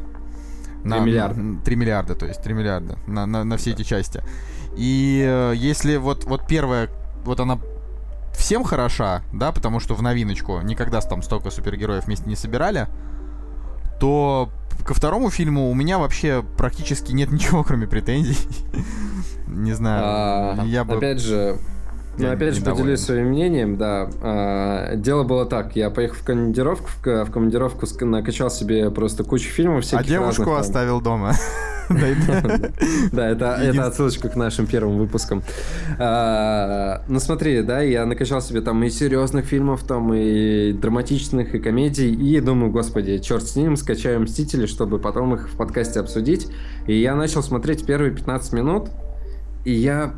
На, три миллиарда. три миллиарда, то есть три миллиарда на, на, на все да. эти части. И э, если вот, вот первая, вот она всем хороша, да, потому что в новиночку никогда там столько супергероев вместе не собирали, то ко второму фильму у меня вообще практически нет ничего, кроме претензий. Не знаю, я бы... Опять же... Ну, опять же, поделюсь своим мнением, да. Дело было так, я поехал в командировку, в командировку накачал себе просто кучу фильмов всяких. А девушку разных, оставил дома. Да, это отсылочка к нашим первым выпускам. Ну, смотри, да, я накачал себе там и серьезных фильмов, там и драматичных, и комедий, и думаю, господи, черт с ним, скачаю «Мстители», чтобы потом их в подкасте обсудить. И я начал смотреть первые пятнадцать минут, и я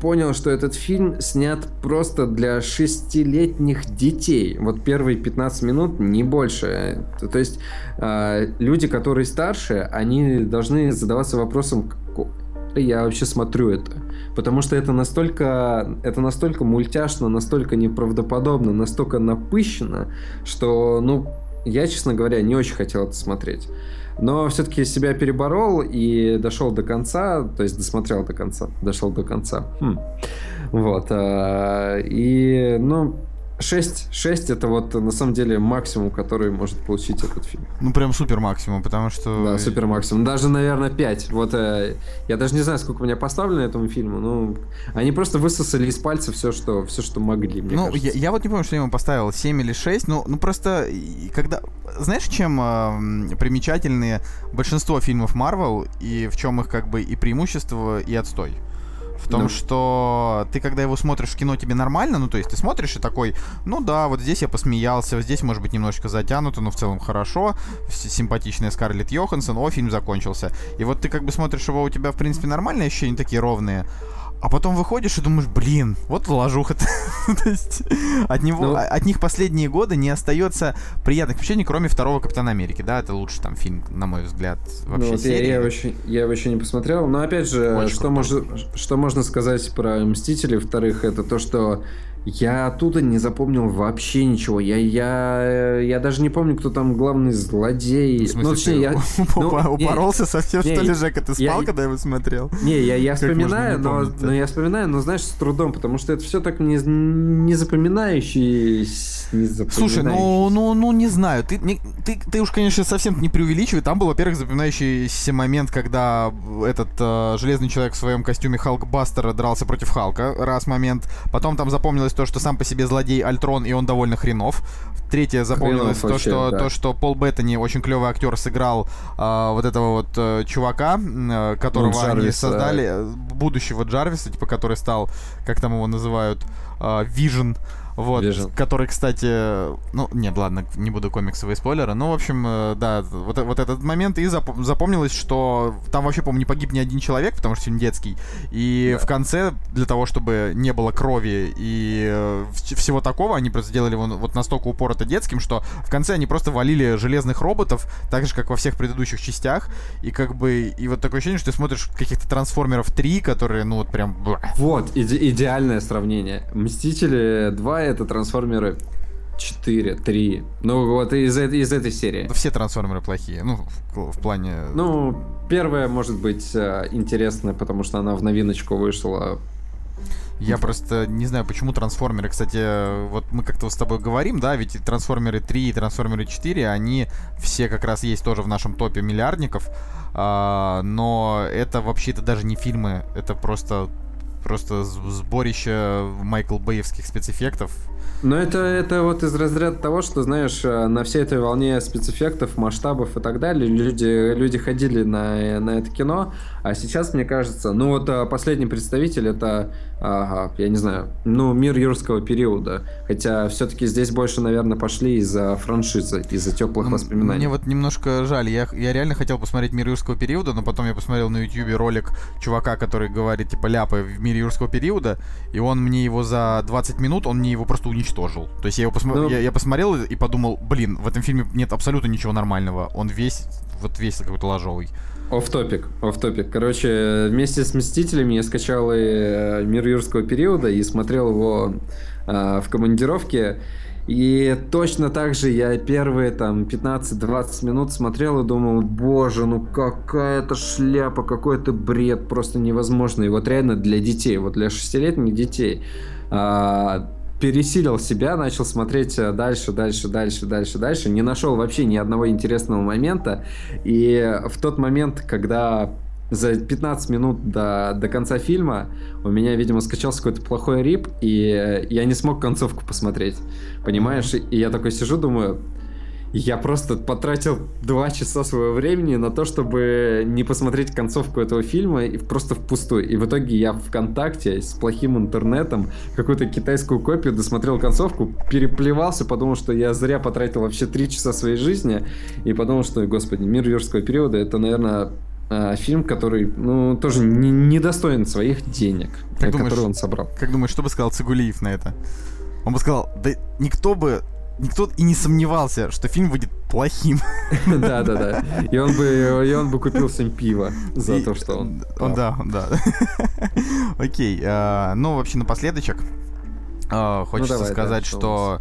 понял, что этот фильм снят просто для шестилетних детей. Вот первые пятнадцать минут, не больше. То есть э, люди, которые старше, они должны задаваться вопросом, как я вообще смотрю это. Потому что это настолько, это настолько мультяшно, настолько неправдоподобно, настолько напыщенно, что, ну, я, честно говоря, не очень хотел это смотреть. Но все-таки себя переборол и дошел до конца, то есть досмотрел до конца, дошел до конца. Хм. Вот. И, ну, шесть, шесть это вот на самом деле максимум, который может получить этот фильм. Ну, прям супер максимум, потому что... Да, супер максимум. Даже, наверное, пять. Вот я даже не знаю, сколько у меня поставлено этому фильму, но они просто высосали из пальца все, что, все, что могли, мне ну, кажется. Я, я вот не помню, что я ему поставил, семь или шесть, но, ну, просто когда... Знаешь, чем э, примечательны большинство фильмов Marvel, и в чем их как бы и преимущество, и отстой? В том, ну. что ты, когда его смотришь в кино, тебе нормально, ну, то есть ты смотришь и такой, ну да, вот здесь я посмеялся, здесь, может быть, немножечко затянуто, но в целом хорошо, симпатичная Скарлетт Йоханссон, о, фильм закончился. И вот ты как бы смотришь его, у тебя, в принципе, нормальные ощущения, такие ровные, а потом выходишь и думаешь, блин, вот ложуха-то. То есть от, него, ну, от них последние годы не остается приятных впечатлений, кроме второго Капитана Америки. Да, это лучший там фильм, на мой взгляд, вообще. Ну, вот серии. Я, я, еще, я его еще не посмотрел. Но опять же, что, мож, что можно сказать про «Мстители», вторых, это то, что я оттуда не запомнил вообще ничего. Я, я, я даже не помню, кто там главный злодей. В смысле, ну, точнее, я, ну, упоролся не, совсем, не, что ли, Жека? Ты спал, я, когда я его смотрел? Не, я, я вспоминаю, не помнить, но, да. но я вспоминаю, но, знаешь, с трудом, потому что это все так не, не запоминающееся. Слушай, ну, ну, ну не знаю. Ты, не, ты, ты уж, конечно, совсем не преувеличивай. Там был, во-первых, запоминающийся момент, когда этот э, Железный человек в своем костюме Халкбастера дрался против Халка. Раз момент. Потом там запомнилось то, что сам по себе злодей Альтрон, и он довольно хренов. Третье запомнилось хренов, то, вообще, что, да. то, что Пол Беттани, очень клевый актер, сыграл э, вот этого вот э, чувака, э, которого ну, Джарвис, они создали, да. будущего Джарвиса, типа, который стал, как там его называют, Вижн. Э, Вот, Vision. Который, кстати... Ну, нет, ладно, не буду комиксовые спойлеры. Ну, в общем, да, вот, вот этот момент. И зап- запомнилось, что там вообще, по-моему, не погиб ни один человек, потому что фильм детский. И да. в конце, для того, чтобы не было крови и э, всего такого, они просто сделали его вот настолько упорото детским, что в конце они просто валили железных роботов, так же, как во всех предыдущих частях. И как бы... И вот такое ощущение, что ты смотришь каких-то «Трансформеров три», которые, ну, вот прям... Вот, иде- идеальное сравнение. «Мстители два» — это «Трансформеры четыре, три». Ну, вот из, из этой серии. Все «Трансформеры» плохие. Ну, в, в плане... Ну, первая, может быть, интересная, потому что она в новиночку вышла. Я просто не знаю, почему «Трансформеры». Кстати, вот мы как-то с тобой говорим, да, ведь «Трансформеры три» и «Трансформеры четыре», они все как раз есть тоже в нашем топе миллиардников. Но это вообще-то даже не фильмы, это просто... Просто сборище майкл-бэевских спецэффектов. Но это, это вот из разряда того, что, знаешь, на всей этой волне спецэффектов, масштабов и так далее люди, люди ходили на, на это кино, а сейчас, мне кажется, ну вот последний представитель — это, ага, я не знаю, ну, мир юрского периода. Хотя все-таки здесь больше, наверное, пошли из-за франшизы, из-за теплых ну, воспоминаний. Мне вот немножко жаль, я, я реально хотел посмотреть «Мир юрского периода», но потом я посмотрел на ютьюбе ролик чувака, который говорит, типа, ляпы в мире юрского периода, и он мне его за двадцать минут, он мне его просто уничтожил. То есть я его посмо... ну... я, я посмотрел и подумал, блин, в этом фильме нет абсолютно ничего нормального. Он весь, вот весь какой-то ложовый. Офф-топик, офф-топик. Короче, вместе с «Мстителями» я скачал и «Мир юрского периода» и смотрел его а, в командировке. И точно так же я первые там пятнадцать-двадцать минут смотрел и думал, боже, ну какая-то шляпа, какой-то бред, просто невозможно. И вот реально для детей, вот для шестилетних детей. А, пересилил себя, начал смотреть дальше, дальше, дальше, дальше, дальше. Не нашел вообще ни одного интересного момента. И в тот момент, когда за пятнадцать минут до, до конца фильма у меня, видимо, скачался какой-то плохой рип, и я не смог концовку посмотреть, понимаешь? И я такой сижу, думаю, я просто потратил два часа своего времени на то, чтобы не посмотреть концовку этого фильма, и просто впустую. И в итоге я ВКонтакте с плохим интернетом какую-то китайскую копию досмотрел концовку, переплевался, подумал, что я зря потратил вообще три часа своей жизни, и подумал, что, господи, «Мир юрского периода» — это, наверное, фильм, который, ну, тоже не, не достоин своих денег, как думаешь, которые он собрал. Как думаешь, что бы сказал Цыгулеев на это? Он бы сказал, да никто бы... Никто и не сомневался, что фильм будет плохим. Да-да-да. И он бы, и он бы купил всем пиво за и, то, что он... он да, он, да. Окей. Э, ну, вообще, напоследочек э, хочется ну, давай, сказать, да, что,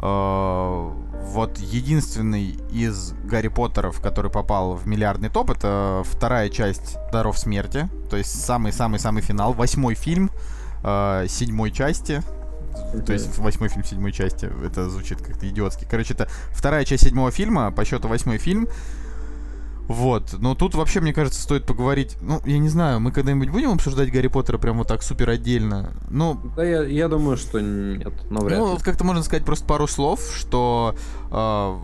что э, вот единственный из Гарри Поттеров, который попал в миллиардный топ, это вторая часть «Даров смерти». То есть самый-самый-самый финал. Восьмой фильм э, седьмой части. То есть восьмой фильм седьмой части. Это звучит как-то идиотски. Короче, это вторая часть седьмого фильма, по счету восьмой фильм. Вот, но тут вообще, мне кажется, стоит поговорить. Ну, я не знаю, мы когда-нибудь будем обсуждать Гарри Поттера прям вот так супер отдельно? Ну, да, я, я думаю, что нет, но вряд ли. Ну, вот как-то можно сказать просто пару слов, что э,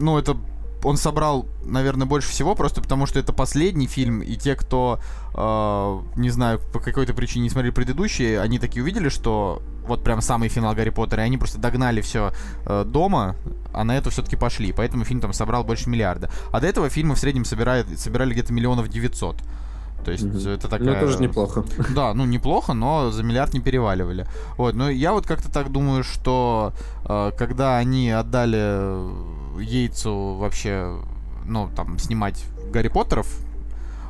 ну, это он собрал, наверное, больше всего, просто потому что это последний фильм, и те, кто, э, не знаю, по какой-то причине не смотрели предыдущие, они такие увидели, что вот прям самый финал Гарри Поттера, и они просто догнали все э, дома, а на это все-таки пошли, поэтому фильм там собрал больше миллиарда. А до этого фильма в среднем собирает, собирали где-то миллионов девятьсот. То есть mm-hmm. это такая... Ну, это же неплохо. Да, ну, неплохо, но за миллиард не переваливали. Вот, ну, я вот как-то так думаю, что э, когда они отдали Йейтсу вообще, ну, там, снимать Гарри Поттеров,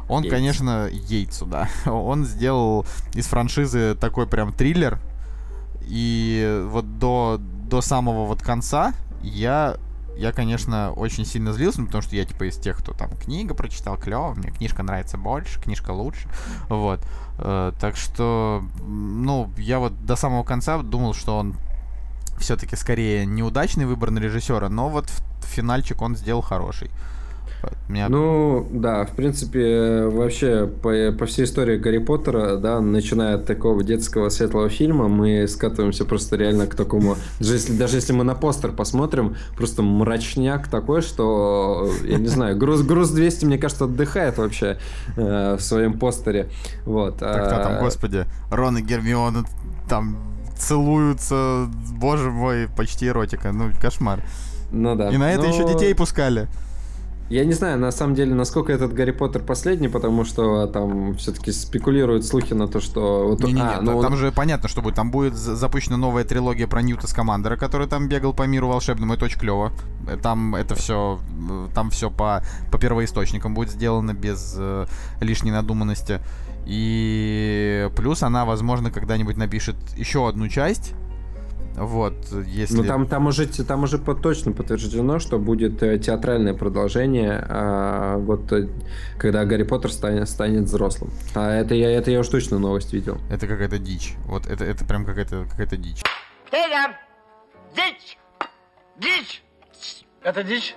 он, Йейтс. конечно, Йейтсу, да, он сделал из франшизы такой прям триллер, и вот до, до самого вот конца я... Я, конечно, очень сильно злился, потому что я, типа, из тех, кто там книга прочитал, клёво, мне книжка нравится больше, книжка лучше, вот. Э, так что, ну, я вот до самого конца думал, что он всё-таки скорее неудачный выбор на режиссёра, но вот финальчик он сделал хороший. Меня... Ну, да, в принципе, вообще по, по всей истории Гарри Поттера, да, начиная от такого детского светлого фильма, мы скатываемся просто реально к такому, даже если, даже если мы на постер посмотрим, просто мрачняк такой, что, я не знаю, груз, груз двести, мне кажется, отдыхает вообще э, в своем постере, вот. Так кто там, господи, Рон и Гермиона там целуются, боже мой, почти эротика, ну, кошмар. Ну да. И на это ну... еще детей пускали. Я не знаю, на самом деле, насколько этот Гарри Поттер последний, потому что там все-таки спекулируют слухи на то, что... Вот... Не-не-не, а, ну... там же понятно, что будет. Там будет запущена новая трилогия про Ньюта Скамандера, который там бегал по миру волшебному, это очень клево. Там это все, там все по, по первоисточникам будет сделано без э, лишней надуманности. И плюс она, возможно, когда-нибудь напишет еще одну часть. Вот, если... Ну, там, там, уже, там уже точно подтверждено, что будет театральное продолжение, а, вот, когда Гарри Поттер станет, станет взрослым. А это я, это я уж точно новость видел. Это какая-то дичь. Вот, это, это прям какая-то, какая-то дичь. Это дичь! Дичь! Это дичь?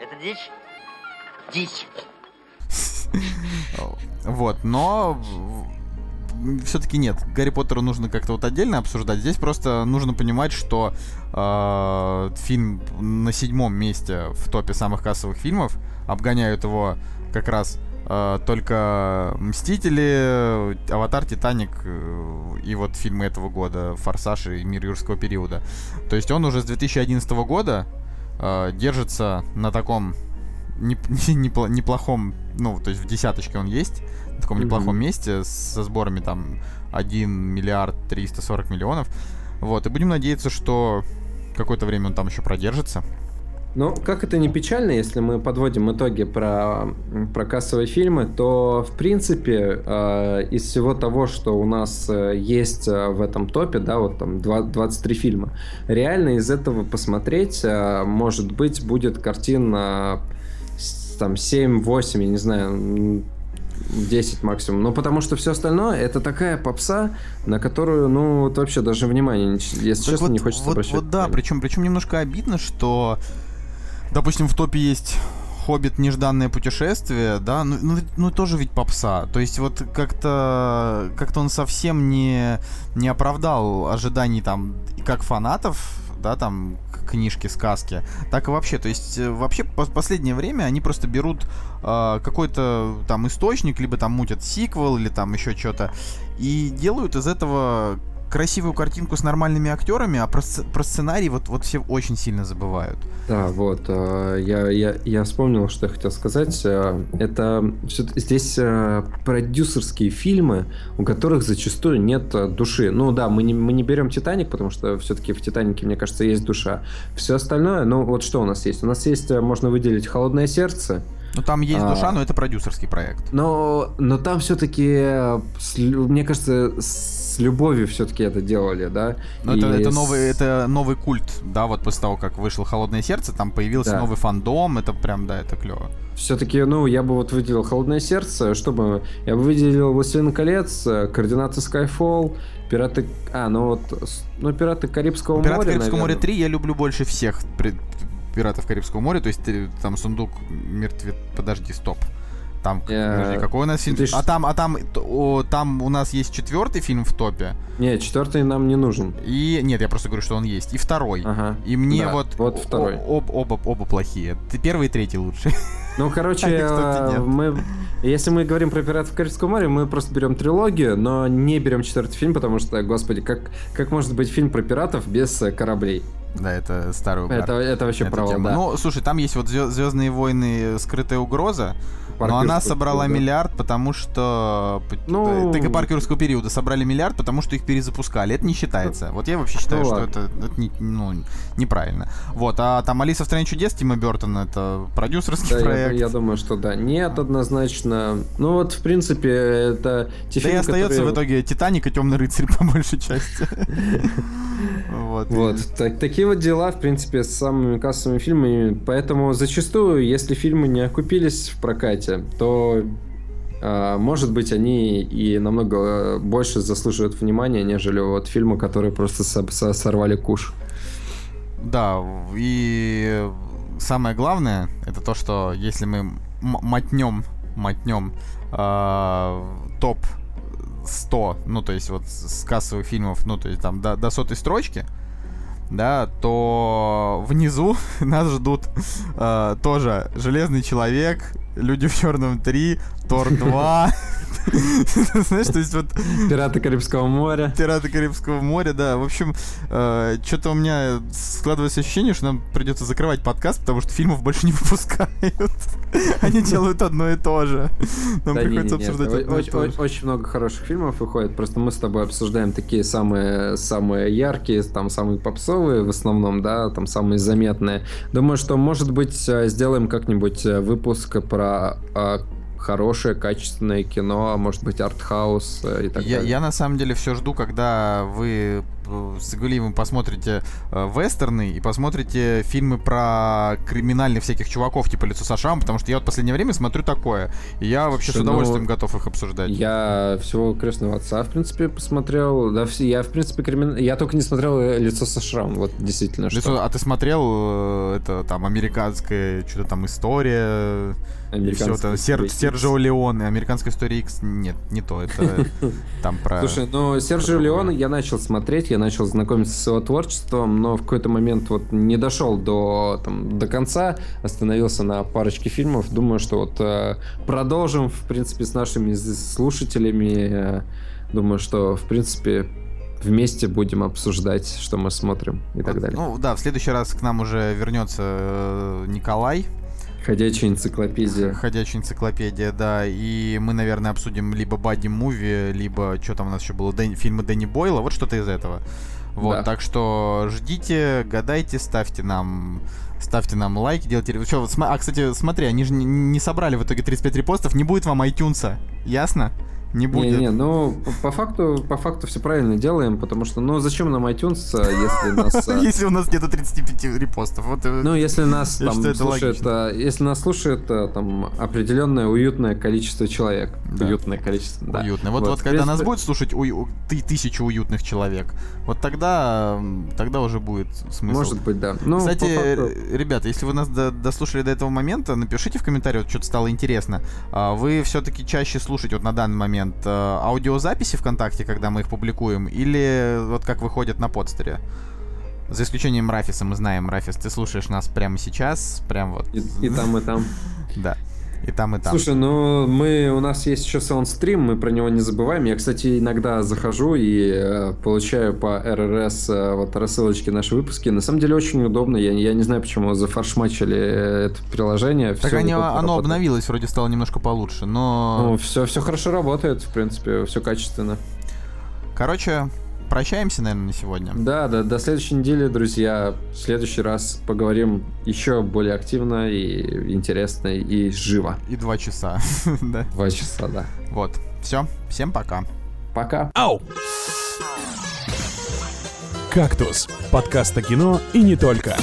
Это дичь? Дичь. Вот, но... Все-таки нет, Гарри Поттера нужно как-то вот отдельно обсуждать. Здесь просто нужно понимать, что э, фильм на седьмом месте в топе самых кассовых фильмов. Обгоняют его как раз э, только «Мстители», «Аватар», «Титаник» и вот фильмы этого года «Форсаж» и «Мир юрского периода». То есть он уже с две тысячи одиннадцатого года э, держится на таком неплохом, ну, то есть в десяточке он есть, в таком неплохом mm-hmm. месте, со сборами там один миллиард триста сорок миллионов. Вот, и будем надеяться, что какое-то время он там еще продержится. Ну, как это не печально, если мы подводим итоги про, про кассовые фильмы, то, в принципе, э, из всего того, что у нас есть в этом топе, да, вот там двадцать три фильма, реально из этого посмотреть, э, может быть, будет картина э, там семь-восемь, я не знаю, десять максимум. Ну, потому что все остальное — это такая попса, на которую, ну, вот вообще даже внимания, если так честно, вот, не хочется вот, обращать. Вот да, причем, причем немножко обидно, что... Допустим, в топе есть «Хоббит. Нежданное путешествие», да, ну, ну, ну тоже ведь попса. То есть вот как-то как-то он совсем не, не оправдал ожиданий там как фанатов, да, там, книжки, сказки, так и вообще. То есть вообще в последнее время они просто берут э, какой-то там источник, либо там мутят сиквел, или там еще что-то, и делают из этого красивую картинку с нормальными актерами, а про, про сценарий вот, вот все очень сильно забывают. Да, вот. Э, я, я, я вспомнил, что я хотел сказать. Это все, здесь э, продюсерские фильмы, у которых зачастую нет души. Ну да, мы не, мы не берем «Титаник», потому что все-таки в «Титанике», мне кажется, есть душа. Все остальное, ну вот что у нас есть? У нас есть, можно выделить «Холодное сердце». Ну там есть душа, а, но это продюсерский проект. Но, но там все-таки, мне кажется, с любовью все-таки это делали, да? Ну это, это, с... новый, это новый культ, да, вот после того, как вышло «Холодное сердце», там появился да. новый фандом, это прям, да, это клево. Все-таки, ну, я бы вот выделил «Холодное сердце», чтобы... Я бы выделил «Властелин колец», «Координаты Skyfall», «Пираты...» А, ну вот, ну «Пираты Карибского моря», наверное. «Пираты Карибского моря три» я люблю больше всех пред... «Пиратов Карибского моря», то есть там «Сундук мертвец», подожди, стоп, там, yeah. подожди, какой у нас фильм, а там, а там, о, там у нас есть четвертый фильм в топе. Нет, четвертый нам не нужен. И нет, я просто говорю, что он есть. И второй. Ага. И мне да, вот, вот второй. Об, об, об, оба плохие. Первый и третий лучше. Ну, короче, мы, если мы говорим про «Пиратов Карибского моря», мы просто берем трилогию, но не берем четвертый фильм, потому что, господи, как, как может быть фильм про пиратов без кораблей? Да, это старый угар. Это, это вообще провал, да. Ну, слушай, там есть вот «Звездные войны. Скрытая угроза», паркерскую, но она собрала да. миллиард, потому что... Ну... Только паркерского периода собрали миллиард, потому что их перезапускали. Это не считается. Вот я вообще считаю, ну, что это, это не, ну, неправильно. Вот, а там «Алиса в стране чудес» Тима Бёртона, это продюсерский да, проект. Я, я думаю, что да. Нет, однозначно. Ну вот, в принципе, это... Те да фильмы, и остается которые... в итоге «Титаник» и «Темный рыцарь» по большей части. Вот, вот. И... Так, такие вот дела, в принципе, с самыми кассовыми фильмами. Поэтому зачастую, если фильмы не окупились в прокате, то, э, может быть, они и намного больше заслуживают внимания, нежели вот фильмы, которые просто со- со- сорвали куш. Да, и самое главное, это то, что если мы м- мотнем, мотнем э, топ сто, ну, то есть вот с кассовых фильмов, ну, то есть там до, до сотой строчки, да, то внизу нас ждут э, тоже «Железный человек», «Люди в черном три», «Тор два», знаешь, то есть вот... «Пираты Карибского моря». «Пираты Карибского моря», да. В общем, что-то у меня складывается ощущение, что нам придется закрывать подкаст, потому что фильмов больше не выпускают. Они делают одно и то же. Нам приходится обсуждать одно и то же. Очень много хороших фильмов выходит, просто мы с тобой обсуждаем такие самые яркие, там самые попсовые в основном, да, там самые заметные. Думаю, что, может быть, сделаем как-нибудь выпуск про... хорошее, качественное кино, может быть, артхаус и так я, далее. Я на самом деле все жду, когда вы с Цыгулеевым посмотрите э, вестерны и посмотрите фильмы про криминальных всяких чуваков, типа «Лицо со шрамом», потому что я вот в последнее время смотрю такое, и я вообще Слушай, с удовольствием ну, готов их обсуждать. Я всего «Крестного отца», в принципе, посмотрел. Да, я, в принципе, кримин... я только не смотрел «Лицо со шрамом», вот действительно. Лицо... Что... А ты смотрел, это там американская, что-то там «История», и все это, Сер... Сержио Леоне, «Американская история X», нет, не то, это там про... Слушай, ну, Сержио Леоне я начал смотреть, я начал знакомиться с его творчеством, но в какой-то момент вот не дошел до, там, до конца, остановился на парочке фильмов. Думаю, что вот э, продолжим, в принципе, с нашими слушателями. Думаю, что, в принципе, вместе будем обсуждать, что мы смотрим и так далее. Ну да, в следующий раз к нам уже вернется э, Николай. Ходячая энциклопедия. Ходячая энциклопедия, да. И мы, наверное, обсудим либо «Бадди-муви», либо что там у нас еще было, Дэн... фильмы Дэнни Бойла, вот что-то из этого. Вот, да. Так что ждите, гадайте, ставьте нам, ставьте нам лайки, делайте... Что, вот, см... А, кстати, смотри, они же не, не собрали в итоге тридцать пять репостов, не будет вам iTunes, ясно? Не будет. Не, не, ну, по факту, по факту все правильно делаем, потому что, ну, зачем нам iTunes, если нас... Если у нас нету тридцати пяти репостов. Ну, если нас там слушает, если нас слушает там определенное уютное количество человек. Да. Уютное количество. Да. Уютное. Вот, вот, вот когда принципе... нас будет слушать у... тысячу уютных человек, вот тогда, тогда уже будет смысл. Может быть, да. Ну, кстати, по-по-по... ребята, если вы нас до- дослушали до этого момента, напишите в комментариях, вот что-то стало интересно. Вы все-таки чаще слушаете вот на данный момент аудиозаписи ВКонтакте, когда мы их публикуем, или вот как выходят на подстере? За исключением Рафиса, мы знаем, Рафис, ты слушаешь нас прямо сейчас, прям вот. И, и там, и там. Да. И там, и там. Слушай, ну мы, у нас есть еще саундстрим, мы про него не забываем. Я, кстати, иногда захожу и э, получаю по эр эр эс э, вот рассылочки наши выпуски. На самом деле очень удобно. Я, я не знаю, почему зафаршмачили это приложение. Так они, оно работает. Обновилось, вроде стало немножко получше, но... Ну, все, все хорошо работает, в принципе, все качественно. Короче, прощаемся, наверное, на сегодня. Да, да, до следующей недели, друзья. В следующий раз поговорим еще более активно и интересно, и живо. И два часа. Да. Два часа, да. Вот. Все. Всем пока. Пока. Ау! Кактус. Подкаст о кино и не только.